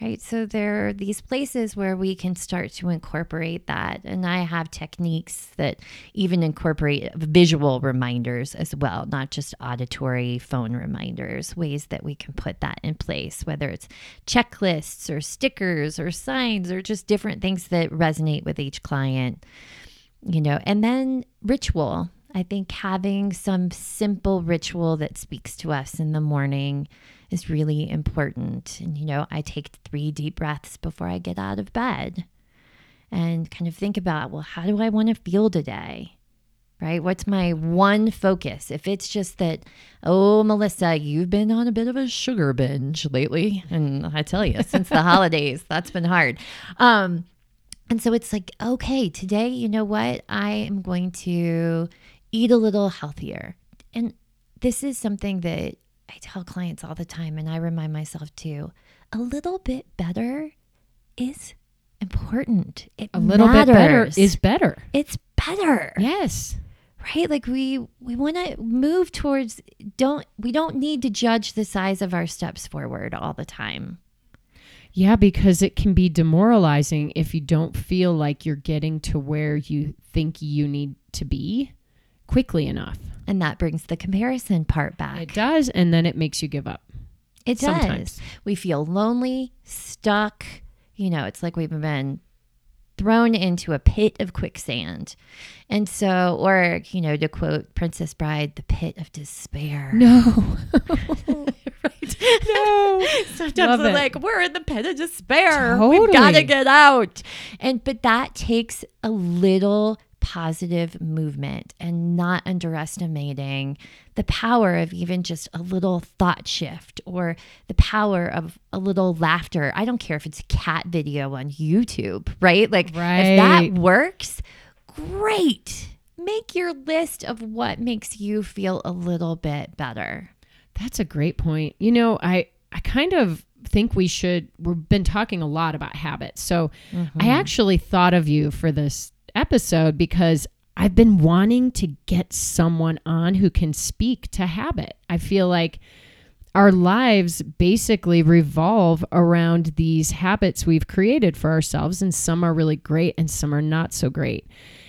right? So there are these places where we can start to incorporate that. And I have techniques that even incorporate visual reminders as well, not just auditory phone reminders, ways that we can put that in place, whether it's checklists or stickers or signs or just different things that resonate with each client, and then ritual. I think having some simple ritual that speaks to us in the morning is really important. And, I take 3 deep breaths before I get out of bed and kind of think about, well, how do I want to feel today? Right? What's my one focus? If it's just that, oh, Melissa, you've been on a bit of a sugar binge lately. And I tell you, since the holidays, that's been hard. And so it's like, okay, today, you know what? I am going to eat a little healthier. And this is something that I tell clients all the time, and I remind myself too, a little bit better is important. It matters. A little bit better is better. It's better. Yes. Right? Like we want to move towards, we don't need to judge the size of our steps forward all the time. Yeah, because it can be demoralizing if you don't feel like you're getting to where you think you need to be quickly enough. And that brings the comparison part back. It does. And then it makes you give up. It does. Sometimes. We feel lonely, stuck. It's like we've been thrown into a pit of quicksand. And so, or, to quote Princess Bride, the pit of despair. No. Right? No. Sometimes we're like, we're in the pit of despair. Totally. We've got to get out. But that takes a little positive movement and not underestimating the power of even just a little thought shift or the power of a little laughter. I don't care if it's a cat video on YouTube, right? Like if that works, great. Make your list of what makes you feel a little bit better. That's a great point. I kind of think we've been talking a lot about habits. So I actually thought of you for this episode because I've been wanting to get someone on who can speak to habit. I feel like our lives basically revolve around these habits we've created for ourselves, and some are really great and some are not so great.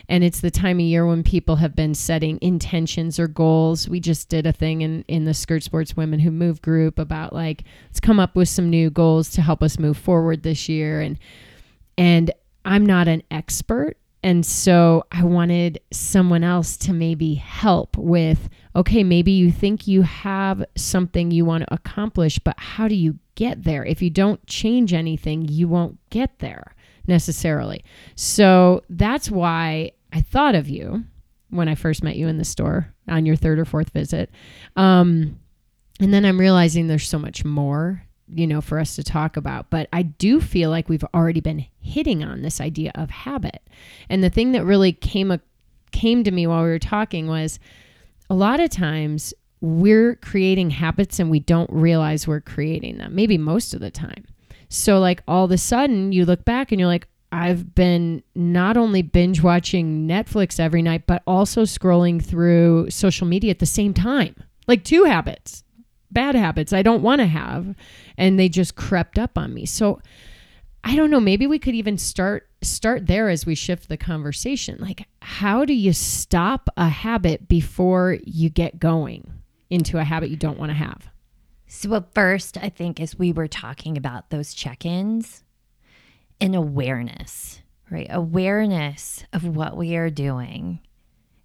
And it's the time of year when people have been setting intentions or goals. We just did a thing in the Skirt Sports Women Who Move group about let's come up with some new goals to help us move forward this year. And I'm not an expert. And so I wanted someone else to maybe help with, okay, maybe you think you have something you want to accomplish, but how do you get there? If you don't change anything, you won't get there necessarily. So that's why I thought of you when I first met you in the store on your 3rd or 4th visit. And then I'm realizing there's so much more for us to talk about. But I do feel like we've already been hitting on this idea of habit. And the thing that really came to me while we were talking was a lot of times we're creating habits and we don't realize we're creating them, maybe most of the time. So all of a sudden you look back and you're like, I've been not only binge watching Netflix every night, but also scrolling through social media at the same time, 2 habits. Bad habits I don't want to have, and they just crept up on me. So I don't know, maybe we could even start there as we shift the conversation. How do you stop a habit before you get going into a habit you don't want to have? So at first, I think as we were talking about those check-ins and awareness, right? Awareness of what we are doing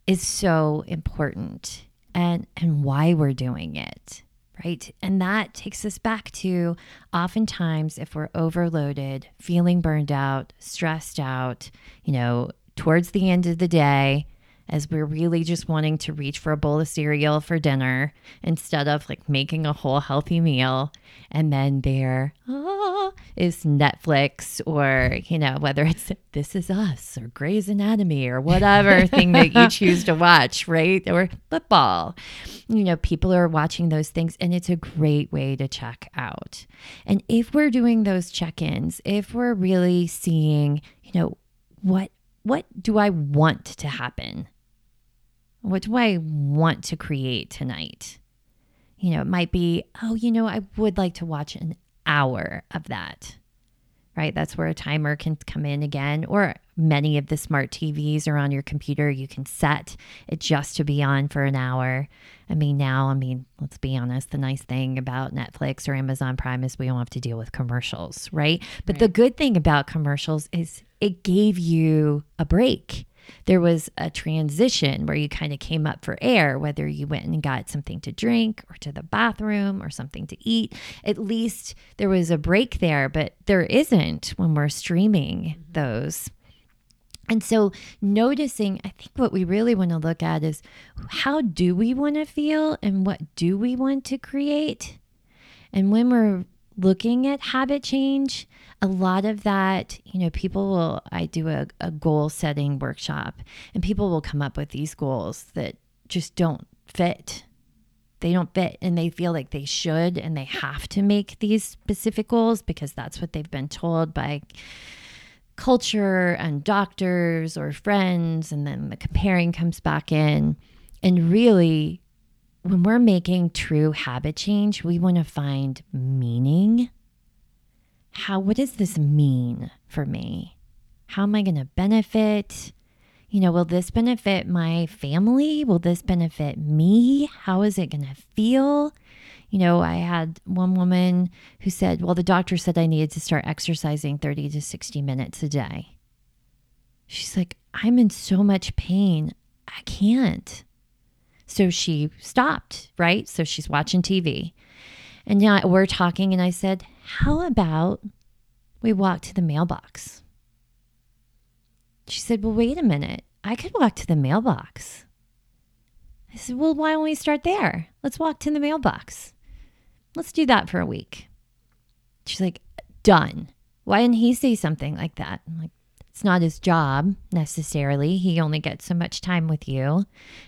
is so important. and why we're doing it, right? And that takes us back to oftentimes if we're overloaded, feeling burned out, stressed out, you know, towards the end of the day, as we're really just wanting to reach for a bowl of cereal for dinner instead of like making a whole healthy meal. And then there is Netflix or, you know, whether it's This Is Us or Grey's Anatomy or whatever thing that you choose to watch, right? Or football. You know, people are watching those things and it's a great way to check out. And if we're doing those check-ins, if we're really seeing, you know, what do I want to happen? What do I want to create tonight? You know, it might be, oh, you know, I would like to watch an hour of that, right? That's where a timer can come in again, or many of the smart TVs are on your computer. You can set it just to be on for an hour. I mean, let's be honest, the nice thing about Netflix or Amazon Prime is we don't have to deal with commercials, right? But the good thing about commercials is it gave you a break. There was a transition where you kind of came up for air, whether you went and got something to drink or to the bathroom or something to eat. At least there was a break there, but there isn't when we're streaming those. And so noticing, I think what we really want to look at is how do we want to feel and what do we want to create? And when we're looking at habit change, a lot of that, you know, I do a goal setting workshop and people will come up with these goals that just don't fit. They don't fit and they feel like they should and they have to make these specific goals because that's what they've been told by culture and doctors or friends. And then the comparing comes back in. And really, when we're making true habit change, we want to find meaning. What does this mean for me? How am I going to benefit? You know, will this benefit my family? Will this benefit me? How is it going to feel? You know, I had one woman who said, well, the doctor said I needed to start exercising 30 to 60 minutes a day. She's like, I'm in so much pain. I can't. So she stopped, right? So she's watching TV. And now we're talking and I said, how about we walk to the mailbox? She said, well, wait a minute. I could walk to the mailbox. I said, well, why don't we start there? Let's walk to the mailbox. Let's do that for a week. She's like, done. Why didn't he say something like that? I'm like, it's not his job necessarily. He only gets so much time with you.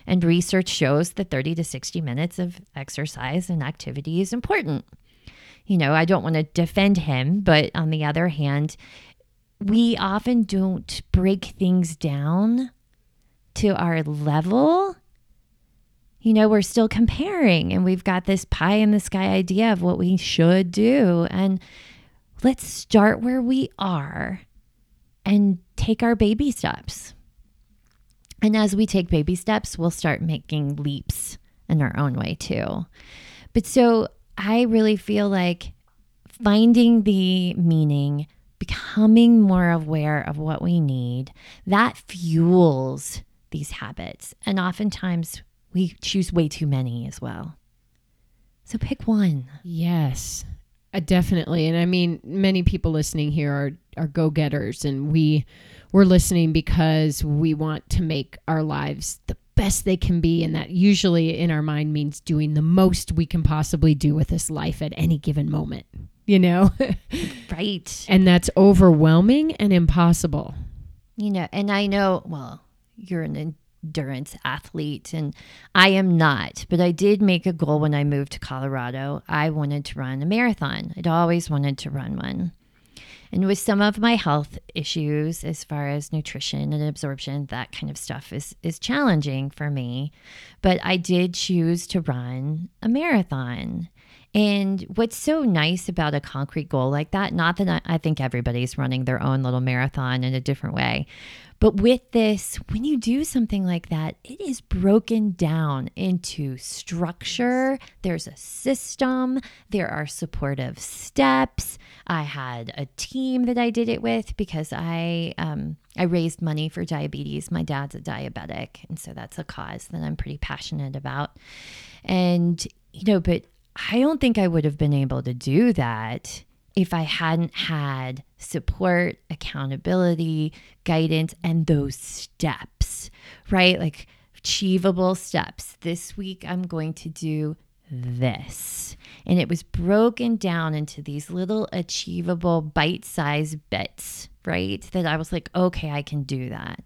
And research shows that 30 to 60 minutes of exercise and activity is important. You know, I don't want to defend him, but on the other hand, we often don't break things down to our level. You know, we're still comparing and we've got this pie in the sky idea of what we should do. And let's start where we are and take our baby steps. And as we take baby steps, we'll start making leaps in our own way too. But so I really feel like finding the meaning, becoming more aware of what we need, that fuels these habits. And oftentimes we choose way too many as well. So pick one. Yes. Definitely. And I mean, many people listening here are go-getters, and we're listening because we want to make our lives the best they can be. And that usually in our mind means doing the most we can possibly do with this life at any given moment, you know? Right. And that's overwhelming and impossible. You know, and I know, well, you're an endurance athlete and I am not, but I did make a goal when I moved to Colorado. I wanted to run a marathon. I'd always wanted to run one. And with some of my health issues, as far as nutrition and absorption, that kind of stuff is challenging for me, but I did choose to run a marathon. And what's so nice about a concrete goal like that, not that I think everybody's running their own little marathon in a different way, But with this, when you do something like that, it is broken down into structure. There's a system. There are supportive steps. I had a team that I did it with because I raised money for diabetes. My dad's a diabetic, and so that's a cause that I'm pretty passionate about. And, but I don't think I would have been able to do that if I hadn't had support, accountability, guidance, and those steps, right? Like achievable steps. This week, I'm going to do this. And it was broken down into these little achievable bite-sized bits, right? That I was like, okay, I can do that.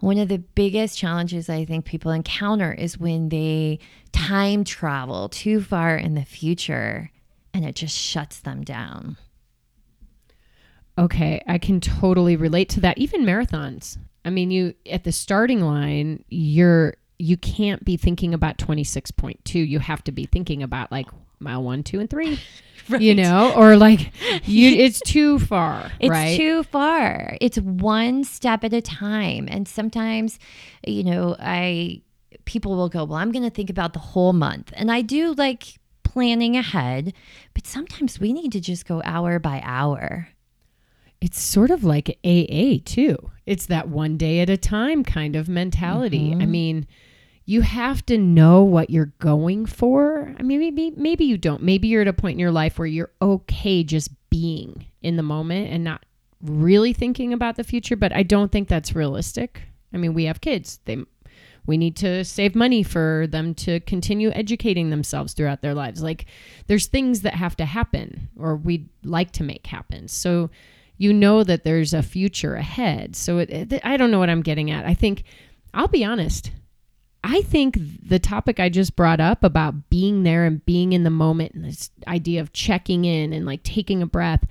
One of the biggest challenges I think people encounter is when they time travel too far in the future and it just shuts them down. Okay, I can totally relate to that. Even marathons. I mean, you at the starting line, you can't be thinking about 26.2. You have to be thinking about like mile 1, 2, and 3, right. Or like it's too far. It's right? too far. It's one step at a time. And sometimes, people will go, well, I'm going to think about the whole month. And I do like planning ahead, but sometimes we need to just go hour by hour. It's sort of like AA too. It's that one day at a time kind of mentality. Mm-hmm. I mean, you have to know what you're going for. I mean, maybe you don't. Maybe you're at a point in your life where you're okay just being in the moment and not really thinking about the future, but I don't think that's realistic. I mean, we have kids. We need to save money for them to continue educating themselves throughout their lives. Like, there's things that have to happen or we'd like to make happen. So that there's a future ahead. So I don't know what I'm getting at. I think, I'll be honest, I think the topic I just brought up about being there and being in the moment and this idea of checking in and like taking a breath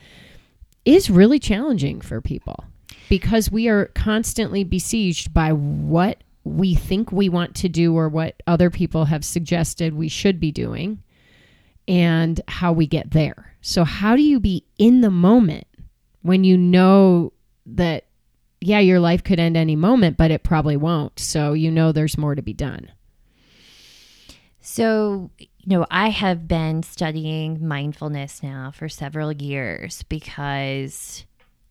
is really challenging for people because we are constantly besieged by what we think we want to do or what other people have suggested we should be doing and how we get there. So how do you be in the moment when you know that your life could end any moment, but it probably won't. So, there's more to be done. So, I have been studying mindfulness now for several years because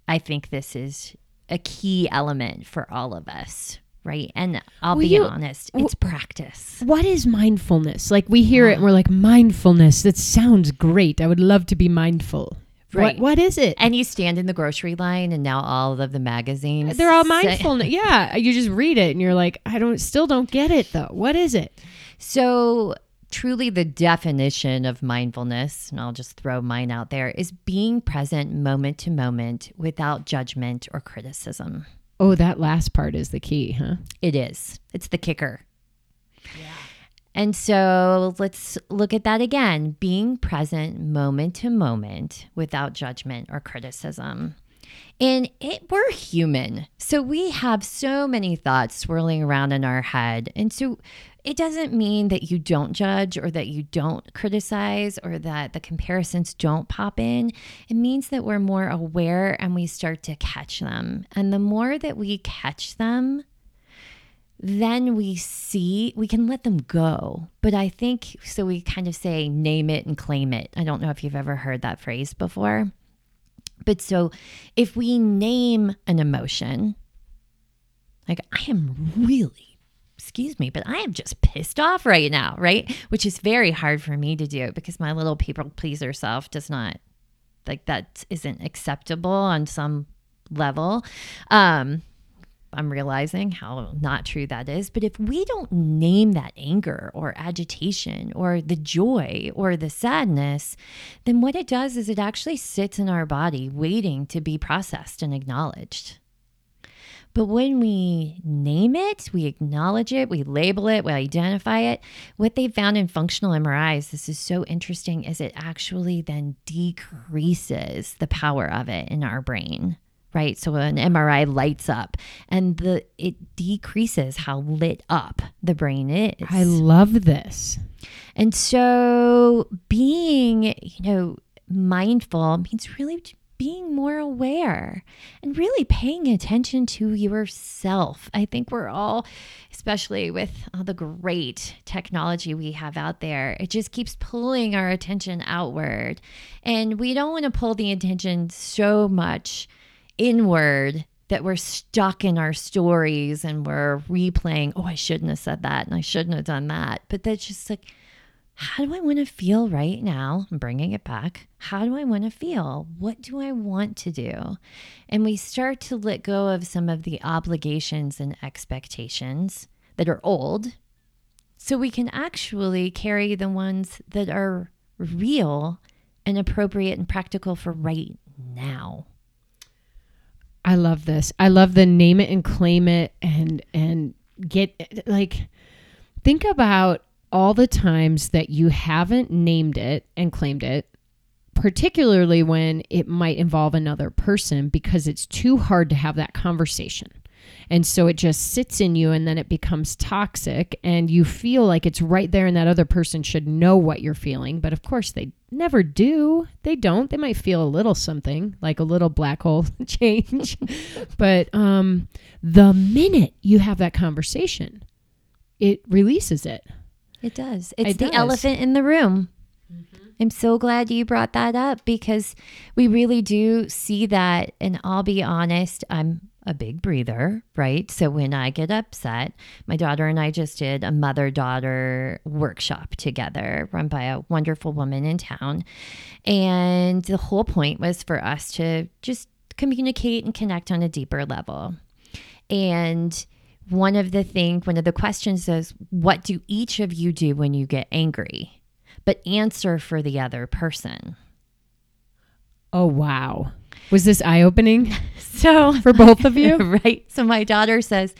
I think this is a key element for all of us, right? And I'll be honest, it's practice. What is mindfulness? Like we hear it and we're like, mindfulness, that sounds great. I would love to be mindful. Right. What is it? And you stand in the grocery line and now all of the magazines. They're all mindfulness. Yeah. You just read it and you're like, I still don't get it though. What is it? So truly the definition of mindfulness, and I'll just throw mine out there, is being present moment to moment without judgment or criticism. Oh, that last part is the key, huh? It is. It's the kicker. Yeah. And so let's look at that again, being present moment to moment without judgment or criticism. And we're human. So we have so many thoughts swirling around in our head. And so it doesn't mean that you don't judge or that you don't criticize or that the comparisons don't pop in. It means that we're more aware and we start to catch them. And the more that we catch them, then we can let them go. But I think, so we kind of say, name it and claim it. I don't know if you've ever heard that phrase before. But so if we name an emotion, like I am just pissed off right now, right? Which is very hard for me to do because my little people pleaser self does not, like that isn't acceptable on some level. I'm realizing how not true that is. But if we don't name that anger or agitation or the joy or the sadness, then what it does is it actually sits in our body waiting to be processed and acknowledged. But when we name it, we acknowledge it, we label it, we identify it. What they found in functional MRIs, this is so interesting, is it actually then decreases the power of it in our brain. Right? So an MRI lights up and it decreases how lit up the brain is. I love this. And so being, mindful means really being more aware and really paying attention to yourself. I think we're all, especially with all the great technology we have out there, it just keeps pulling our attention outward. And we don't want to pull the attention so much inward that we're stuck in our stories and we're replaying, oh, I shouldn't have said that and I shouldn't have done that. But that's just like, how do I want to feel right now? I'm bringing it back. How do I want to feel? What do I want to do? And we start to let go of some of the obligations and expectations that are old, so we can actually carry the ones that are real and appropriate and practical for right now. I love this. I love the name it and claim it, and get, like, think about all the times that you haven't named it and claimed it, particularly when it might involve another person, because it's too hard to have that conversation. And so it just sits in you, and then it becomes toxic, and you feel like it's right there and that other person should know what you're feeling. But of course they never do. They don't. They might feel a little something, like a little black hole change. But the minute you have that conversation, it releases it. It does. It's the elephant in the room. Mm-hmm. I'm so glad you brought that up, because we really do see that. And I'll be honest, I'm a big breather, right? So when I get upset, my daughter and I just did a mother-daughter workshop together run by a wonderful woman in town. And the whole point was for us to just communicate and connect on a deeper level. And one of the questions is, what do each of you do when you get angry? But answer for the other person. Oh, wow. Was this eye-opening for both of you? Right. So my daughter says,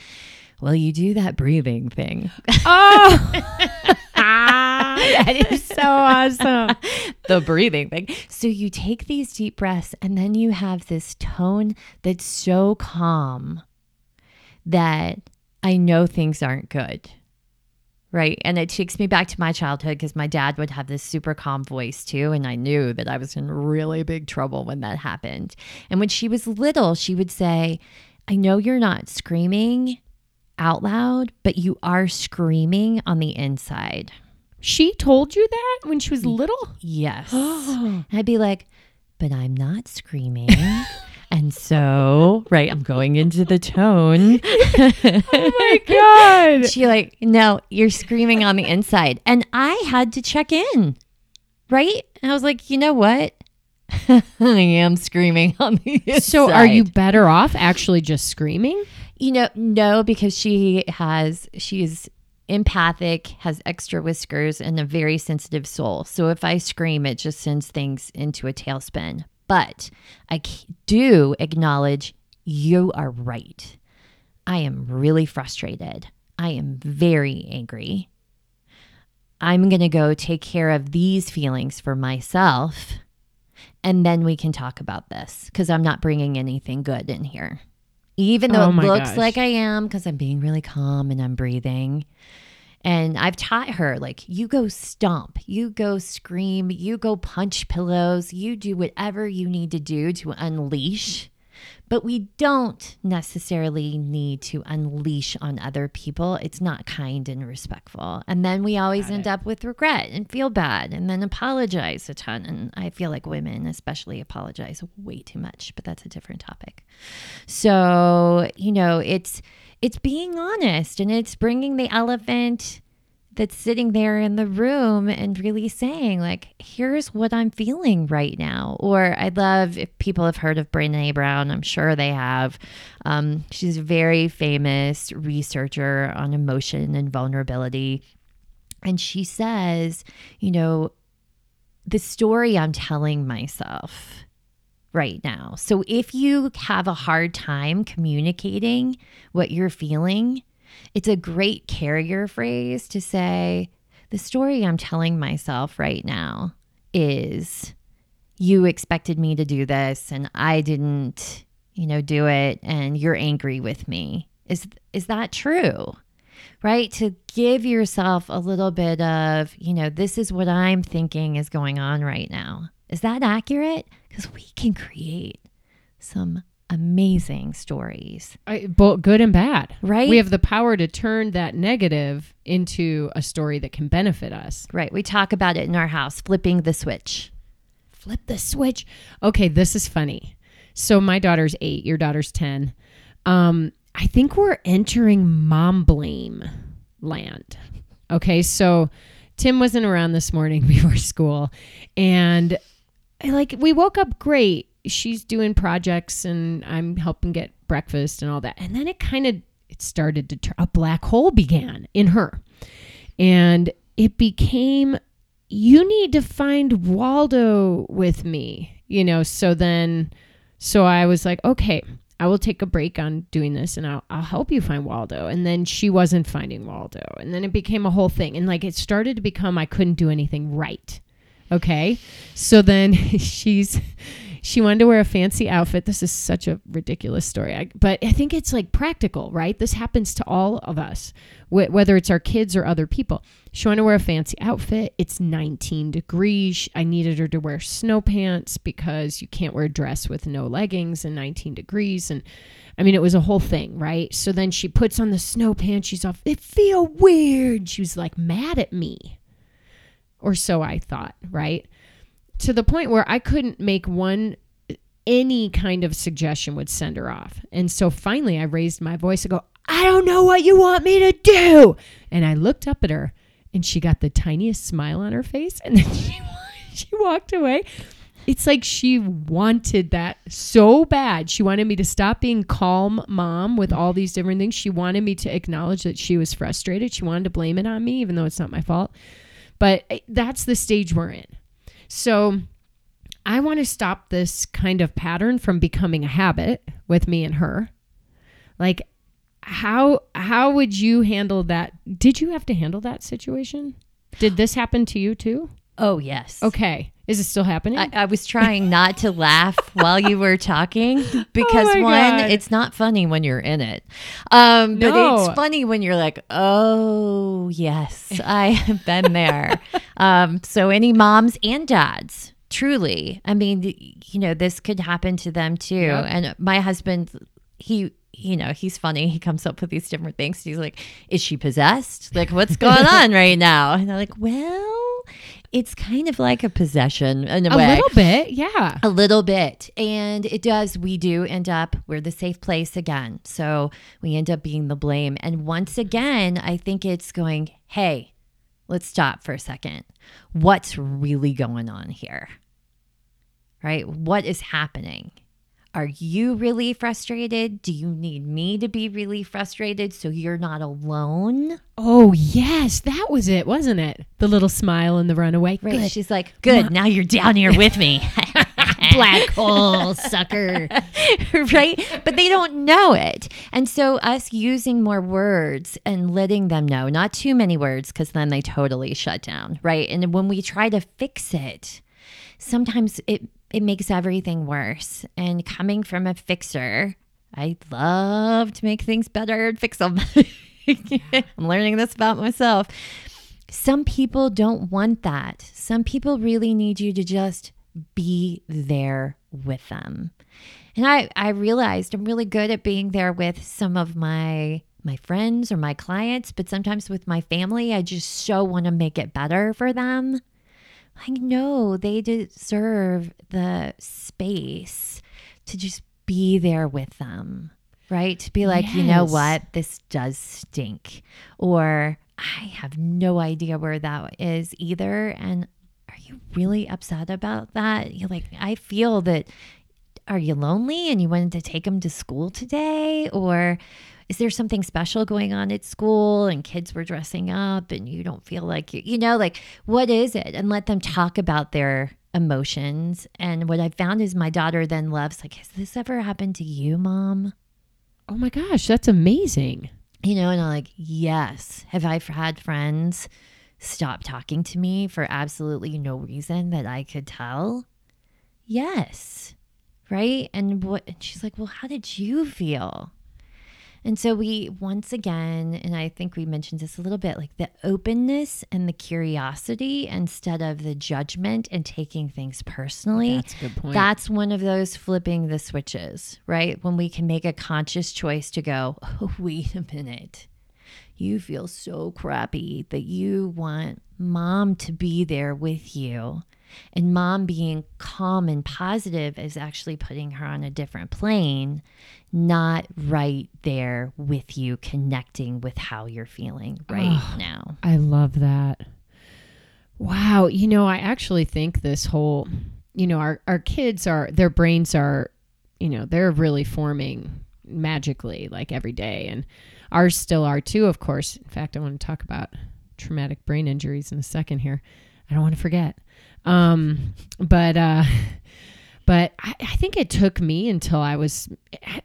well, you do that breathing thing. Oh, that is so awesome. The breathing thing. So you take these deep breaths, and then you have this tone that's so calm that I know things aren't good, right? And it takes me back to my childhood, because my dad would have this super calm voice too. And I knew that I was in really big trouble when that happened. And when she was little, she would say, I know you're not screaming out loud, but you are screaming on the inside. She told you that when she was little? Yes. And I'd be like, but I'm not screaming. And so, right, I'm going into the tone. Oh my God. She like, no, you're screaming on the inside. And I had to check in, right? And I was like, you know what? I am screaming on the inside. So are you better off actually just screaming? You know, no, because she is empathic, has extra whiskers, and a very sensitive soul. So if I scream, it just sends things into a tailspin. But I do acknowledge you are right. I am really frustrated. I am very angry. I'm going to go take care of these feelings for myself, and then we can talk about this, because I'm not bringing anything good in here. Even though it looks like I am, because I'm being really calm and I'm breathing. And I've taught her, like, you go stomp, you go scream, you go punch pillows, you do whatever you need to do to unleash. But we don't necessarily need to unleash on other people. It's not kind and respectful. And then we always end up with regret and feel bad and then apologize a ton. And I feel like women especially apologize way too much, but that's a different topic. So, you know, it's being honest, and it's bringing the elephant that's sitting there in the room and really saying, like, here's what I'm feeling right now. Or I love, if people have heard of Brene Brown, I'm sure they have. She's a very famous researcher on emotion and vulnerability. And she says, you know, the story I'm telling myself right now. So if you have a hard time communicating what you're feeling, it's a great carrier phrase to say, the story I'm telling myself right now is, you expected me to do this and I didn't, you know, do it, and you're angry with me. Is that true? Right? To give yourself a little bit of, you know, this is what I'm thinking is going on right now. Is that accurate? Because we can create some amazing stories. Both good and bad, right? We have the power to turn that negative into a story that can benefit us. Right. We talk about it in our house, flipping the switch. Flip the switch. Okay, this is funny. So my daughter's 8, your daughter's 10. I think we're entering mom blame land. Okay, so Tim wasn't around this morning before school, and we woke up great. She's doing projects and I'm helping get breakfast and all that. And then it started to turn, a black hole began in her. And it became, you need to find Waldo with me, So I was like, okay, I will take a break on doing this and I'll help you find Waldo. And then she wasn't finding Waldo. And then it became a whole thing. And it started to become, I couldn't do anything right. Okay. So then she wanted to wear a fancy outfit. This is such a ridiculous story. But I think it's practical, right? This happens to all of us, whether it's our kids or other people. She wanted to wear a fancy outfit. It's 19 degrees. I needed her to wear snow pants because you can't wear a dress with no leggings in 19 degrees. And it was a whole thing, right? So then she puts on the snow pants. She's off. It feel weird. She was mad at me. Or so I thought, right? To the point where I couldn't make any kind of suggestion would send her off. And so finally I raised my voice and go, I don't know what you want me to do. And I looked up at her and she got the tiniest smile on her face. And then she walked away. It's she wanted that so bad. She wanted me to stop being calm mom with all these different things. She wanted me to acknowledge that she was frustrated. She wanted to blame it on me, even though it's not my fault. But that's the stage we're in. So I want to stop this kind of pattern from becoming a habit with me and her. How would you handle that? Did you have to handle that situation? Did this happen to you too? Oh, yes. Okay. Is it still happening? I was trying not to laugh while you were talking because it's not funny when you're in it. No. But it's funny when you're oh, yes, I have been there. So any moms and dads, truly, this could happen to them too. Yep. And my husband, he's funny. He comes up with these different things. He's like, is she possessed? What's going on right now? And I'm like, well, it's kind of like a possession in a way. A little bit, yeah. A little bit. And it does. We do end up, we're the safe place again. So we end up being the blame. And once again, I think it's going, hey, let's stop for a second. What's really going on here? Right? What is happening? Are you really frustrated? Do you need me to be really frustrated so you're not alone? Oh, yes. That was it, wasn't it? The little smile and the runaway. Right. Good. She's like, good. Now you're down here with me. Black hole, sucker. Right? But they don't know it. And so us using more words and letting them know, not too many words, because then they totally shut down. Right? And when we try to fix it, sometimes it makes everything worse. And coming from a fixer, I love to make things better and fix them. I'm learning this about myself. Some people don't want that. Some people really need you to just be there with them. And I realized I'm really good at being there with some of my friends or my clients, but sometimes with my family, I just so want to make it better for them. I know they deserve the space to just be there with them, right? To be like, yes, you know what? This does stink. Or I have no idea where that is either. And are you really upset about that? You're like, I feel that. Are you lonely and you wanted to take them to school today? Or is there something special going on at school and kids were dressing up and you don't feel like what is it? And let them talk about their emotions. And what I found is my daughter then loves, has this ever happened to you, Mom? Oh my gosh, that's amazing. And I'm like, yes. Have I had friends stop talking to me for absolutely no reason that I could tell? Yes. Right? And she's like, well, how did you feel? And so we, once again, and I think we mentioned this a little bit, like the openness and the curiosity instead of the judgment and taking things personally. That's a good point. That's one of those flipping the switches, right? When we can make a conscious choice to go, oh, wait a minute. You feel so crappy that you want mom to be there with you. And mom being calm and positive is actually putting her on a different plane, not right there with you, connecting with how you're feeling right now. I love that. Wow. You know, I actually think this whole, you know, our kids are, their brains are, you know, they're really forming magically like every day. And ours still are too, of course. In fact, I want to talk about traumatic brain injuries in a second here. I don't want to forget. But I think it took me until I was,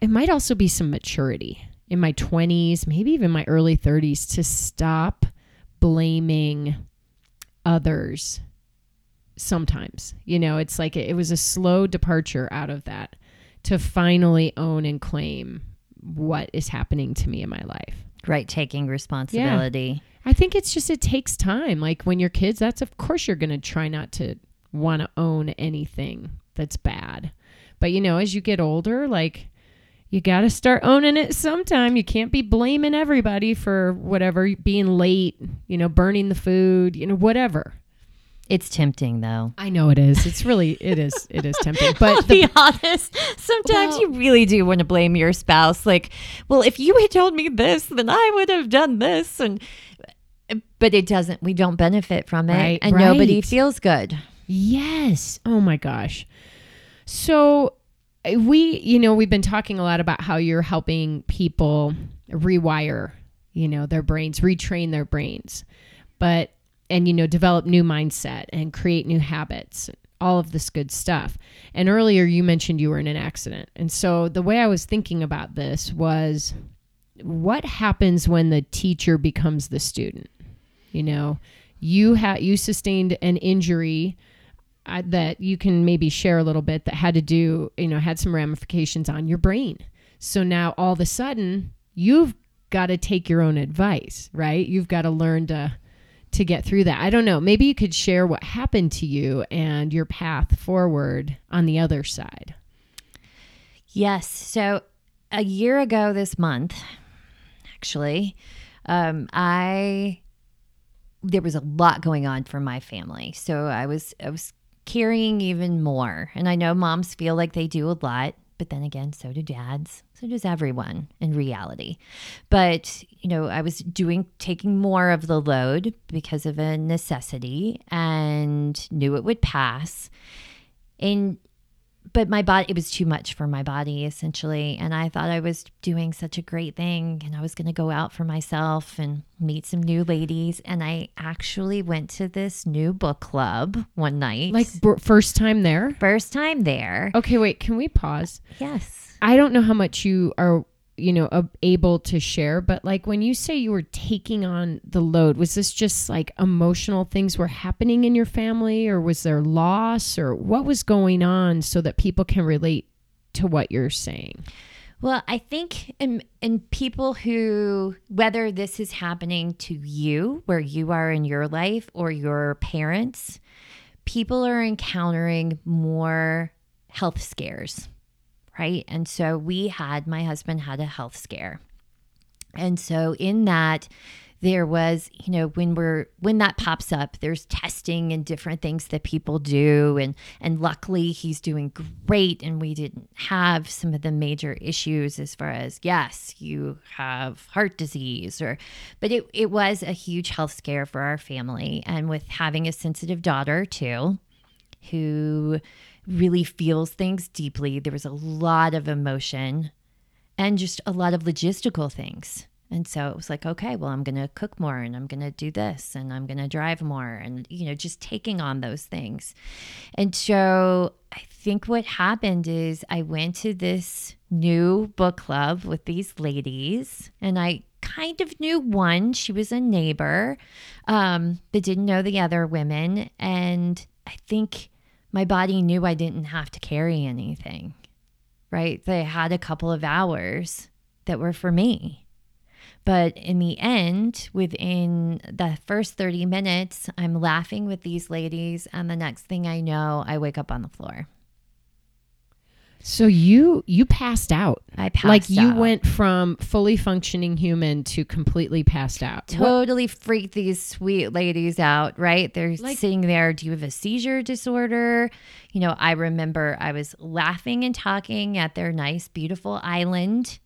it might also be some maturity in my 20s, maybe even my early 30s, to stop blaming others sometimes. You know, it's like it was a slow departure out of that to finally own and claim what is happening to me in my life. Right. Taking responsibility. Yeah. I think it's just, it takes time. Like when you're kids, that's, of course, you're going to try not to want to own anything that's bad. But, you know, as you get older, like you got to start owning it sometime. You can't be blaming everybody for whatever, being late, you know, burning the food, you know, whatever. It's tempting though. I know it is. It's really, it is tempting. But to be honest, sometimes you really do want to blame your spouse. Like, well, if you had told me this, then I would have done this. But it doesn't, we don't benefit from it, right, and nobody feels good. Yes. Oh my gosh. So we, you know, we've been talking a lot about how you're helping people rewire, you know, their brains, retrain their brains, but, and, you know, develop new mindset and create new habits, all of this good stuff. And earlier you mentioned you were in an accident. And so the way I was thinking about this was, what happens when the teacher becomes the student? You know, you sustained an injury that you can maybe share a little bit that had to do, you know, had some ramifications on your brain. So now all of a sudden you've got to take your own advice, right? You've got to learn to get through that. I don't know. Maybe you could share what happened to you and your path forward on the other side. Yes. So a year ago this month, actually, there was a lot going on for my family. So I was carrying even more. And I know moms feel like they do a lot, but then again, so do dads. So does everyone in reality. But, you know, I was taking more of the load because of a necessity and knew it would pass. But my body, it was too much for my body, essentially. And I thought I was doing such a great thing and I was going to go out for myself and meet some new ladies. And I actually went to this new book club one night. Like first time there? First time there. Okay, wait, can we pause? Yes. I don't know how much you are, you know, able to share, but like when you say you were taking on the load, was this just like emotional things were happening in your family, or was there loss, or what was going on so that people can relate to what you're saying? Well, I think in people who, whether this is happening to you, where you are in your life, or your parents, people are encountering more health scares. Right. And so my husband had a health scare. And so in that, there was, you know, when that pops up, there's testing and different things that people do. And luckily he's doing great. And we didn't have some of the major issues as far as, yes, you have heart disease, but it was a huge health scare for our family. And with having a sensitive daughter too, who really feels things deeply, there was a lot of emotion and just a lot of logistical things. And so it was like, okay, well, I'm going to cook more, and I'm going to do this, and I'm going to drive more, and, you know, just taking on those things. And so I think what happened is I went to this new book club with these ladies, and I kind of knew one. She was a neighbor, but didn't know the other women. And I think my body knew I didn't have to carry anything, right? They had a couple of hours that were for me. But in the end, within the first 30 minutes, I'm laughing with these ladies. And the next thing I know, I wake up on the floor. So you passed out. I passed out. Like you went from fully functioning human to completely passed out. Totally freaked these sweet ladies out, right? They're like, sitting there, do you have a seizure disorder? You know, I remember I was laughing and talking at their nice, beautiful island.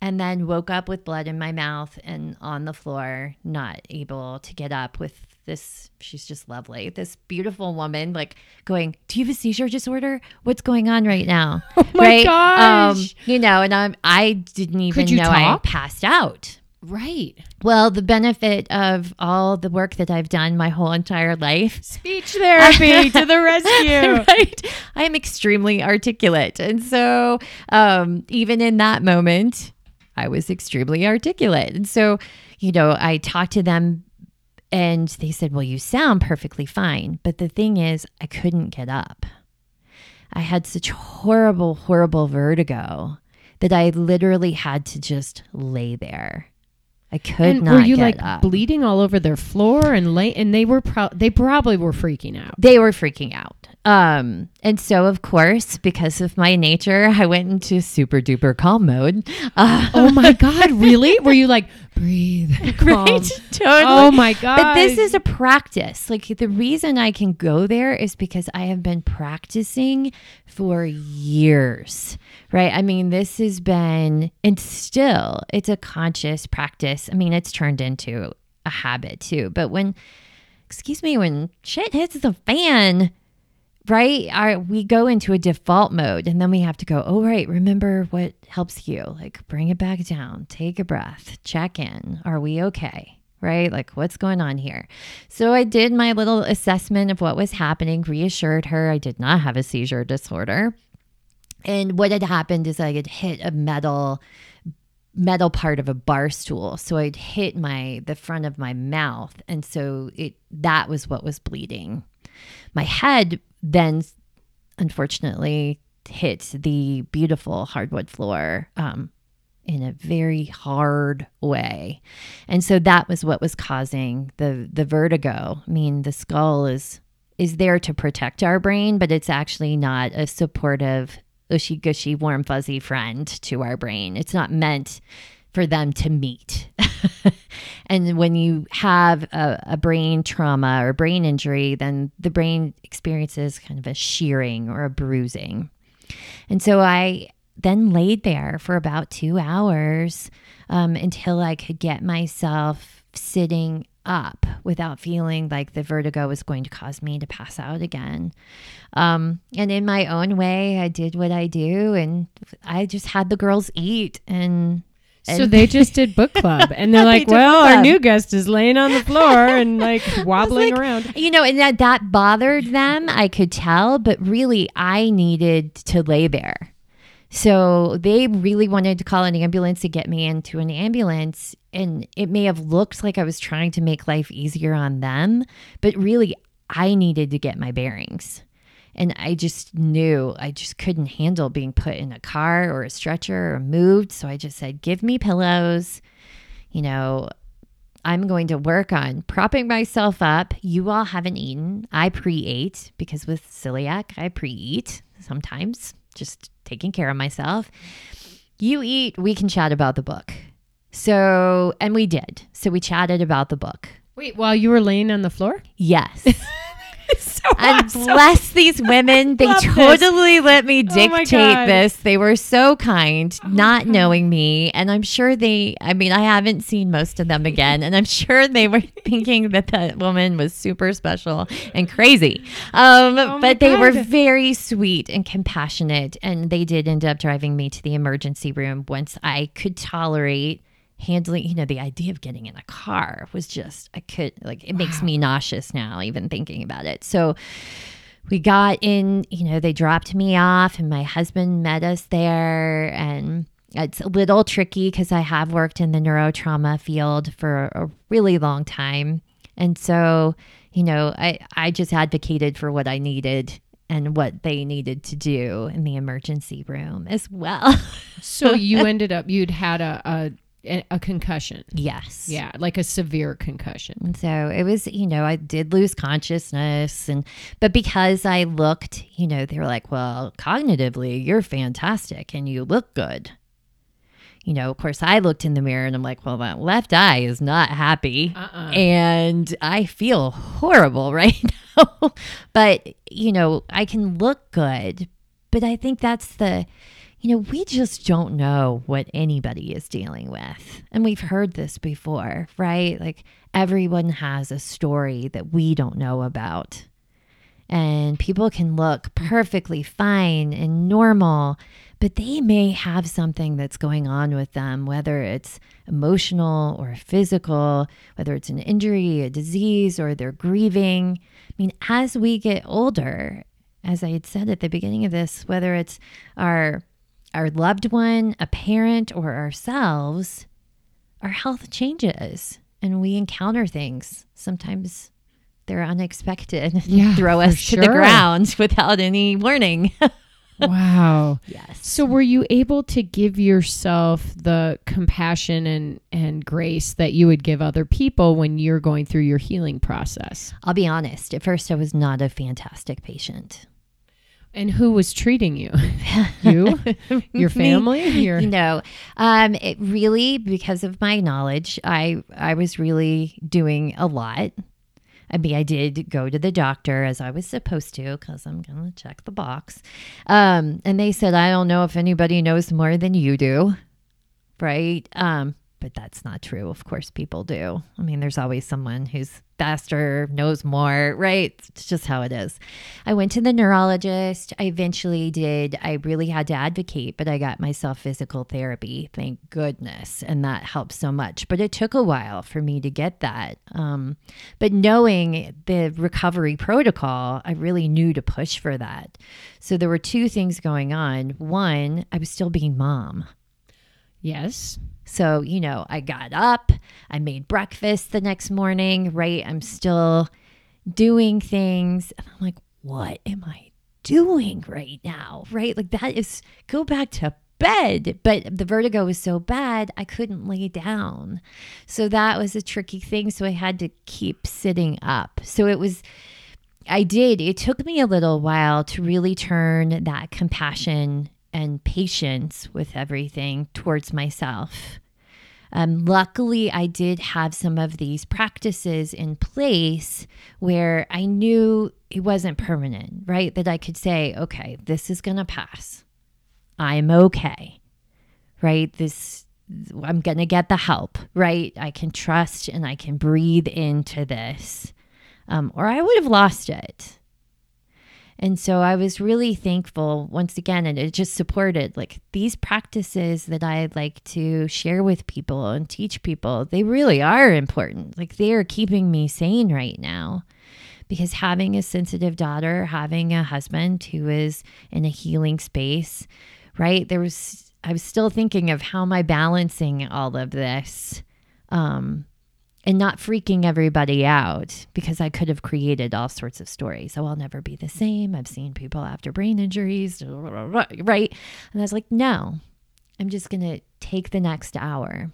And then woke up with blood in my mouth and on the floor, not able to get up with this. She's just lovely. This beautiful woman, like going, do you have a seizure disorder? What's going on right now? Oh my gosh. You know, and I didn't even know I passed out. Right. Well, the benefit of all the work that I've done my whole entire life. Speech therapy to the rescue. Right. I am extremely articulate. And so even in that moment, I was extremely articulate. And so, you know, I talked to them and they said, well, you sound perfectly fine. But the thing is, I couldn't get up. I had such horrible, horrible vertigo that I literally had to just lay there. I could not get up. Were you like bleeding all over their floor and they probably were freaking out. They were freaking out. And so, of course, because of my nature, I went into super duper calm mode. Oh my God, really? Were you like, breathe, calm. Right? Totally. Oh my God. But this is a practice. Like the reason I can go there is because I have been practicing for years, right? I mean, this has been, and still it's a conscious practice. I mean, it's turned into a habit too. But when shit hits the fan, right? We go into a default mode and then we have to go, oh, right, remember what helps you. Like bring it back down, take a breath, check in. Are we okay? Right? Like what's going on here? So I did my little assessment of what was happening, reassured her I did not have a seizure disorder. And what had happened is I had hit a metal part of a bar stool. So I'd hit the front of my mouth. And so that was what was bleeding. My head then unfortunately hit the beautiful hardwood floor in a very hard way. And so that was what was causing the vertigo. I mean, the skull is there to protect our brain, but it's actually not a supportive, ushy gushy, warm fuzzy friend to our brain. It's not meant for them to meet. And when you have a brain trauma or brain injury, then the brain experiences kind of a shearing or a bruising. And so I then laid there for about 2 hours until I could get myself sitting up without feeling like the vertigo was going to cause me to pass out again. And in my own way, I did what I do, and I just had the girls eat So they just did book club and they're like, well, our new guest is laying on the floor and like wobbling around. You know, and that bothered them, I could tell, but really I needed to lay there. So they really wanted to call an ambulance to get me into an ambulance. And it may have looked like I was trying to make life easier on them, but really I needed to get my bearings. And I just knew I just couldn't handle being put in a car or a stretcher or moved. So I just said, give me pillows. You know, I'm going to work on propping myself up. You all haven't eaten. I pre-ate because with celiac, I pre-eat sometimes, just taking care of myself. You eat, we can chat about the book. So, and we did. So we chatted about the book. Wait, while you were laying on the floor? Yes. And so bless these women. They totally let me dictate this. They were so kind, not knowing me. And I'm sure I haven't seen most of them again. And I'm sure they were thinking that woman was super special and crazy. But they were very sweet and compassionate. And they did end up driving me to the emergency room once I could tolerate handling, you know, the idea of getting in a car was just, makes me nauseous now, even thinking about it. So we got in, you know, they dropped me off and my husband met us there. And it's a little tricky because I have worked in the neurotrauma field for a really long time. And so, you know, I just advocated for what I needed and what they needed to do in the emergency room as well. So you ended up, you'd had a concussion. Yes. Yeah. Like a severe concussion. So it was, you know, I did lose consciousness, but because I looked, you know, they were like, well, cognitively you're fantastic and you look good. You know, of course I looked in the mirror and I'm like, well, my left eye is not happy and I feel horrible right now, but you know, I can look good, but I think that's the, you know, we just don't know what anybody is dealing with. And we've heard this before, right? Like everyone has a story that we don't know about. And people can look perfectly fine and normal, but they may have something that's going on with them, whether it's emotional or physical, whether it's an injury, a disease, or they're grieving. I mean, as we get older, as I had said at the beginning of this, whether it's our loved one, a parent, or ourselves, our health changes and we encounter things. Sometimes they're unexpected and throw us to the ground without any warning. Wow. Yes. So were you able to give yourself the compassion and grace that you would give other people when you're going through your healing process? I'll be honest. At first, I was not a fantastic patient. And who was treating you? You? Your family? You know, it really, because of my knowledge, I was really doing a lot. I mean, I did go to the doctor as I was supposed to, because I'm going to check the box. And they said, I don't know if anybody knows more than you do, right? But that's not true. Of course, people do. I mean, there's always someone who's faster, knows more, right? It's just how it is. I went to the neurologist. I eventually did. I really had to advocate, but I got myself physical therapy, thank goodness. And that helped so much. But it took a while for me to get that. But knowing the recovery protocol, I really knew to push for that. So there were two things going on. One, I was still being mom. Yes. So, you know, I got up, I made breakfast the next morning, right? I'm still doing things. And I'm like, what am I doing right now? Right? Like that is, go back to bed. But the vertigo was so bad, I couldn't lay down. So that was a tricky thing. So I had to keep sitting up. So it was, I did, it took me a little while to really turn that compassion and patience with everything towards myself. Luckily, I did have some of these practices in place where I knew it wasn't permanent, right? That I could say, okay, this is going to pass. I'm okay, right? This, I'm going to get the help, right? I can trust and I can breathe into this, or I would have lost it. And so I was really thankful once again, and it just supported like these practices that I like to share with people and teach people. They really are important. Like they are keeping me sane right now, because having a sensitive daughter, having a husband who is in a healing space, right? I was still thinking of how am I balancing all of this, and not freaking everybody out, because I could have created all sorts of stories. Oh, I'll never be the same. I've seen people after brain injuries, right? And I was like, no, I'm just going to take the next hour.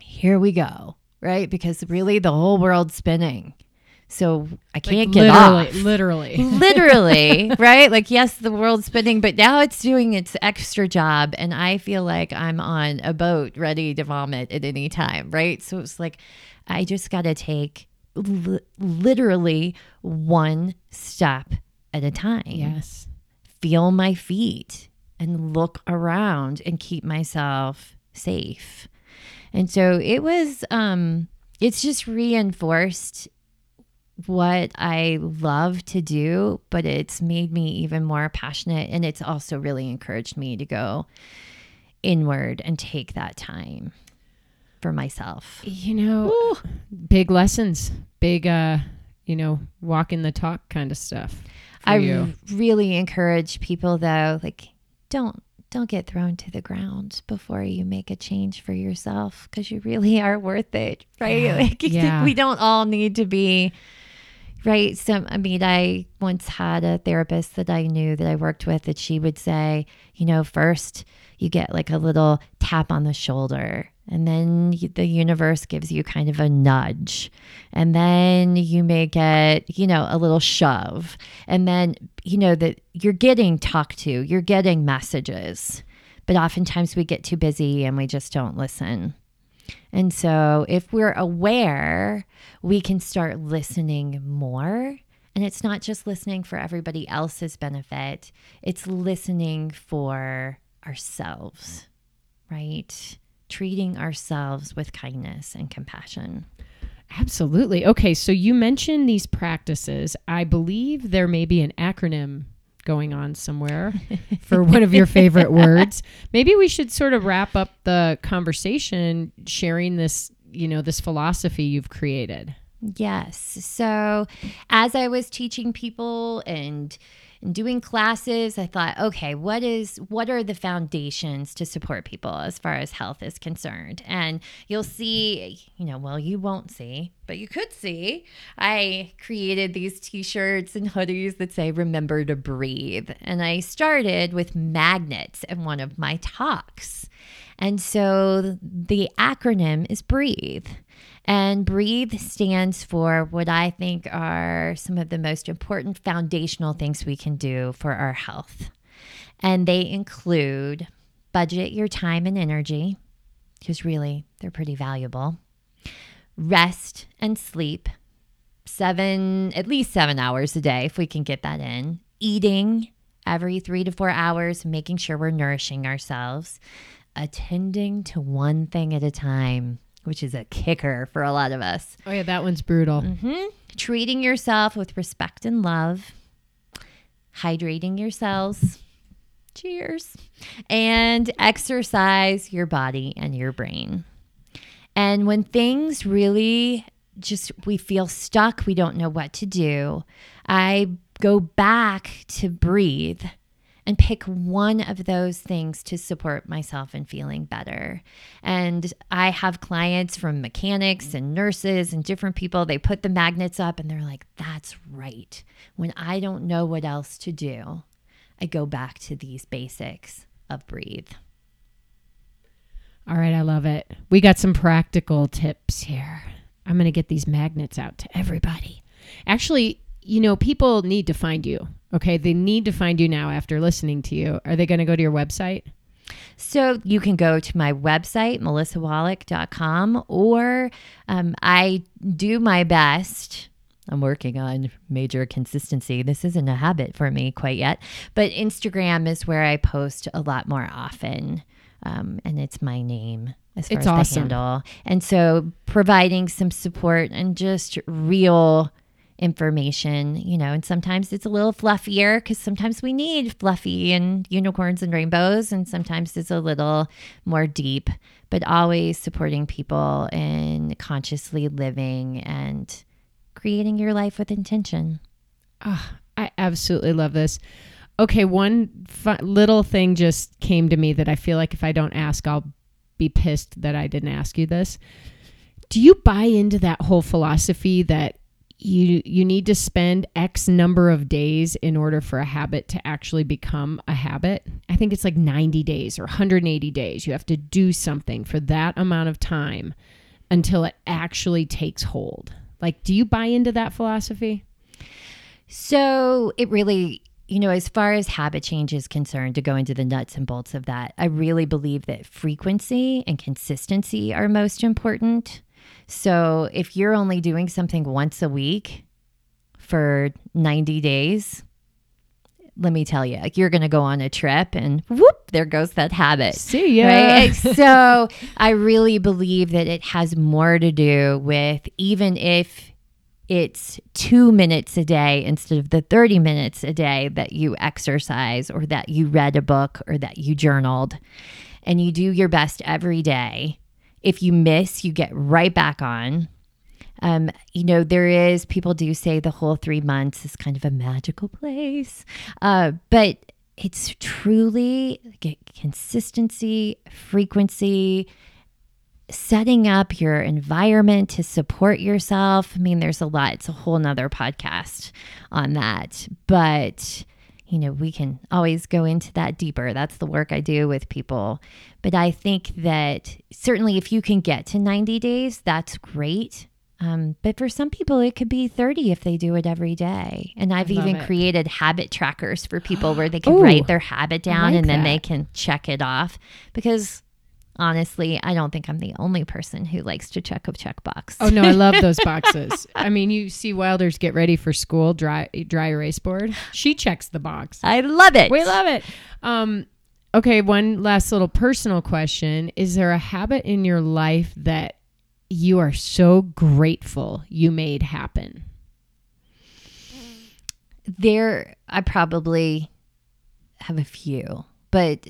Here we go, right? Because really the whole world's spinning. So I can't get off. Literally, right? Like, yes, the world's spinning, but now it's doing its extra job. And I feel like I'm on a boat ready to vomit at any time, right? So it's like, I just got to take literally one step at a time. Yes. Feel my feet and look around and keep myself safe. And so it was, it's just reinforced what I love to do, but it's made me even more passionate. And it's also really encouraged me to go inward and take that time for myself. You know, big lessons, big, you know, walking the talk kind of stuff. I really encourage people though, like don't get thrown to the ground before you make a change for yourself, because you really are worth it, right? Yeah. Like we don't all need to be Right. So, I mean, I once had a therapist that I knew that I worked with that she would say, you know, first you get like a little tap on the shoulder, and then the universe gives you kind of a nudge, and then you may get, you know, a little shove, and then, you know, that you're getting talked to, you're getting messages, but oftentimes we get too busy and we just don't listen. And so if we're aware, we can start listening more. And it's not just listening for everybody else's benefit. It's listening for ourselves, right? Treating ourselves with kindness and compassion. Absolutely. Okay, so you mentioned these practices. I believe there may be an acronym going on somewhere for one of your favorite words. Maybe we should sort of wrap up the conversation sharing this, you know, this philosophy you've created. Yes. So as I was teaching people and doing classes, I thought, okay, what are the foundations to support people as far as health is concerned? And you'll see, you know, well, you won't see, but you could see, I created these t-shirts and hoodies that say, remember to breathe. And I started with magnets in one of my talks. And so the acronym is BREATHE. And BREATHE stands for what I think are some of the most important foundational things we can do for our health. And they include budget your time and energy, because really they're pretty valuable. Rest and sleep, at least seven hours a day if we can get that in. Eating every 3 to 4 hours, making sure we're nourishing ourselves. Attending to one thing at a time, which is a kicker for a lot of us. Oh yeah, that one's brutal. Mm-hmm. Treating yourself with respect and love, hydrating yourselves, cheers, and exercise your body and your brain. And when things really just, we feel stuck, we don't know what to do, I go back to breathe and pick one of those things to support myself in feeling better. And I have clients from mechanics and nurses and different people. They put the magnets up and they're like, that's right. When I don't know what else to do, I go back to these basics of breathe. All right, I love it. We got some practical tips here. I'm going to get these magnets out to everybody. Actually, you know, people need to find you. Okay, they need to find you now after listening to you. Are they going to go to your website? So you can go to my website, melissawallach.com, or I do my best. I'm working on major consistency. This isn't a habit for me quite yet, but Instagram is where I post a lot more often, and it's my name as far as the handle. And so providing some support and just real information, you know, and sometimes it's a little fluffier because sometimes we need fluffy and unicorns and rainbows, and sometimes it's a little more deep, but always supporting people in consciously living and creating your life with intention. Oh, I absolutely love this. Okay, one little thing just came to me that I feel like if I don't ask, I'll be pissed that I didn't ask you this. Do you buy into that whole philosophy that you need to spend X number of days in order for a habit to actually become a habit? I think it's like 90 days or 180 days. You have to do something for that amount of time until it actually takes hold. Like, do you buy into that philosophy? So it really, you know, as far as habit change is concerned, to go into the nuts and bolts of that, I really believe that frequency and consistency are most important. So if you're only doing something once a week for 90 days, let me tell you, like, you're going to go on a trip and whoop, there goes that habit. See ya. Right? So I really believe that it has more to do with, even if it's 2 minutes a day instead of the 30 minutes a day that you exercise or that you read a book or that you journaled, and you do your best every day. If you miss, you get right back on. You know, people do say the whole 3 months is kind of a magical place. But it's truly consistency, frequency, setting up your environment to support yourself. I mean, there's a lot. It's a whole nother podcast on that. But, you know, we can always go into that deeper. That's the work I do with people. But I think that certainly if you can get to 90 days, that's great. But for some people, it could be 30 if they do it every day. And I've even created habit trackers for people where they can write their habit down and then they can check it off. Because honestly, I don't think I'm the only person who likes to check a checkbox. Oh, no, I love those boxes. I mean, you see Wilder's Get Ready for School dry erase board. She checks the box. I love it. We love it. Okay, one last little personal question. Is there a habit in your life that you are so grateful you made happen? I probably have a few, but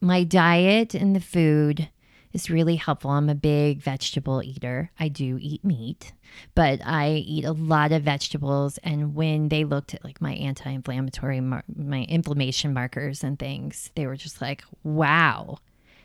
my diet and the food is really helpful. I'm a big vegetable eater. I do eat meat, but I eat a lot of vegetables. And when they looked at like my anti-inflammatory, my inflammation markers and things, they were just like, wow.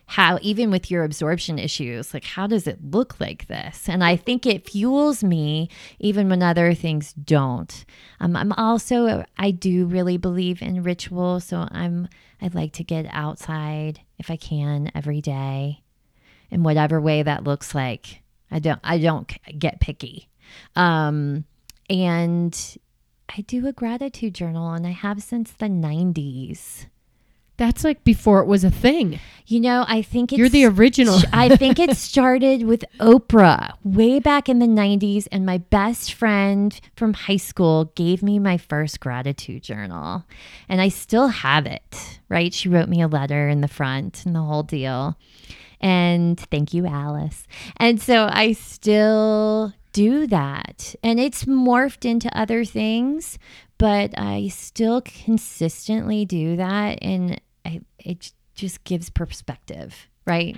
How, even with your absorption issues, like how does it look like this? And I think it fuels me even when other things don't. I do really believe in ritual. So I'd like to get outside if I can every day in whatever way that looks like. I don't get picky. And I do a gratitude journal, and I have since the 90s. That's like before it was a thing. You know, I think you're the original. I think it started with Oprah way back in the 90s. And my best friend from high school gave me my first gratitude journal. And I still have it, right? She wrote me a letter in the front and the whole deal. And thank you, Alice. And so I still do that. And it's morphed into other things. But I still consistently do that. And it just gives perspective, right?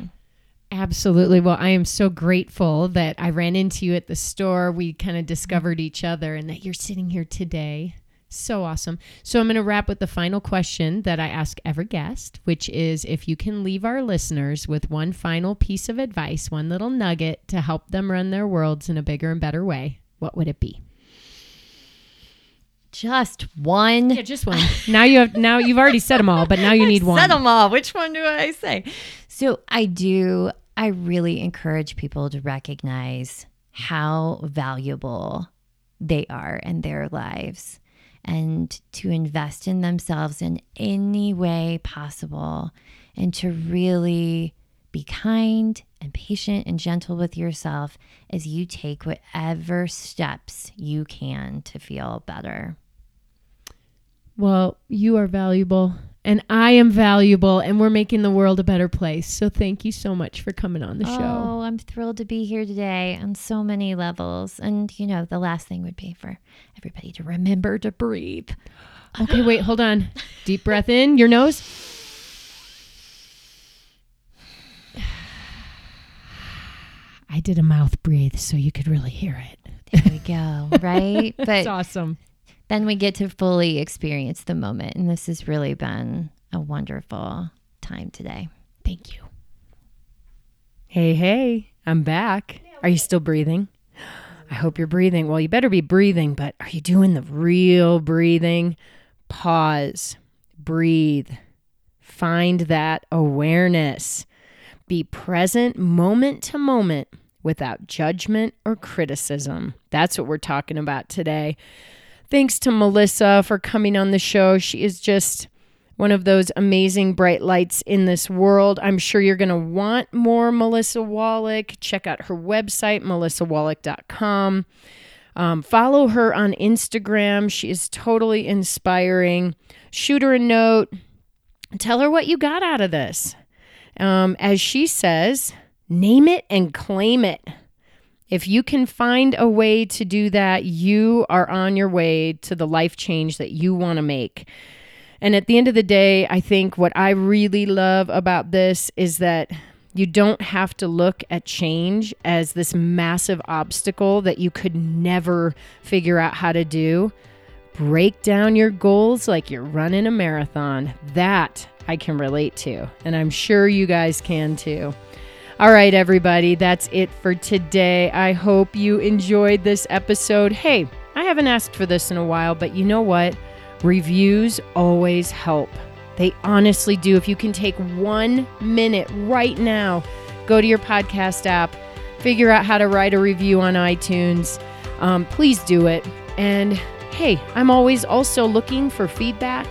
Absolutely. Well, I am so grateful that I ran into you at the store. We kind of discovered each other and that you're sitting here today. So awesome. So I'm going to wrap with the final question that I ask every guest, which is if you can leave our listeners with one final piece of advice, one little nugget to help them run their worlds in a bigger and better way, what would it be? Just one. Yeah, just one. Now you've already said them all, but now you need one. Said them all. Which one do I say? So I really encourage people to recognize how valuable they are in their lives and to invest in themselves in any way possible and to really be kind and patient and gentle with yourself as you take whatever steps you can to feel better. Well, you are valuable and I am valuable and we're making the world a better place. So thank you so much for coming on the show. Oh, I'm thrilled to be here today on so many levels. And, you know, the last thing would be for everybody to remember to breathe. Okay, wait, hold on. Deep breath in your nose. I did a mouth breathe so you could really hear it. There we go, right? But that's awesome. Then we get to fully experience the moment. And this has really been a wonderful time today. Thank you. Hey, I'm back. Are you still breathing? I hope you're breathing. Well, you better be breathing, but are you doing the real breathing? Pause, breathe, find that awareness. Be present moment to moment without judgment or criticism. That's what we're talking about today. Thanks to Melissa for coming on the show. She is just one of those amazing bright lights in this world. I'm sure you're going to want more Melissa Wallach. Check out her website, melissawallach.com. Follow her on Instagram. She is totally inspiring. Shoot her a note. Tell her what you got out of this. As she says, name it and claim it. If you can find a way to do that, you are on your way to the life change that you want to make. And at the end of the day, I think what I really love about this is that you don't have to look at change as this massive obstacle that you could never figure out how to do. Break down your goals like you're running a marathon. That I can relate to, and I'm sure you guys can too. All right, everybody, that's it for today. I hope you enjoyed this episode. Hey, I haven't asked for this in a while, but you know what? Reviews always help. They honestly do. If you can take 1 minute right now, go to your podcast app, figure out how to write a review on iTunes. Please do it. And hey, I'm always also looking for feedback,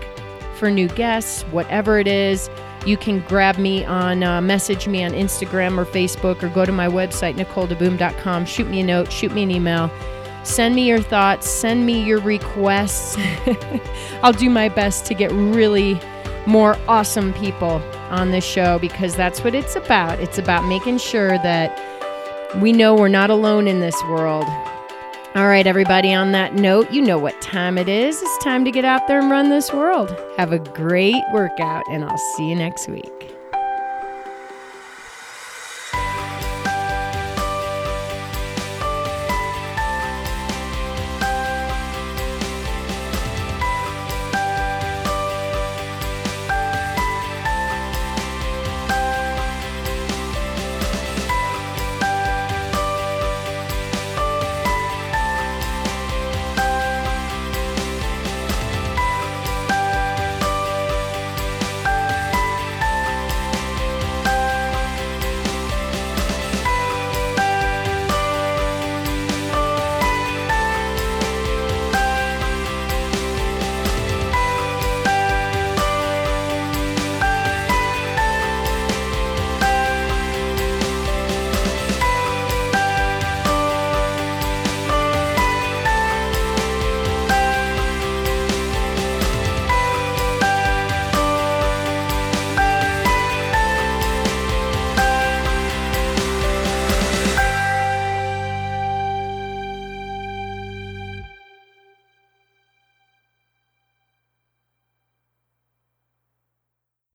for new guests, whatever it is. You can grab me on, message me on Instagram or Facebook, or go to my website, NicoleDeBoom.com. Shoot me a note, shoot me an email. Send me your thoughts, send me your requests. I'll do my best to get really more awesome people on this show, because that's what it's about. It's about making sure that we know we're not alone in this world. All right, everybody, on that note, you know what time it is. It's time to get out there and run this world. Have a great workout, and I'll see you next week.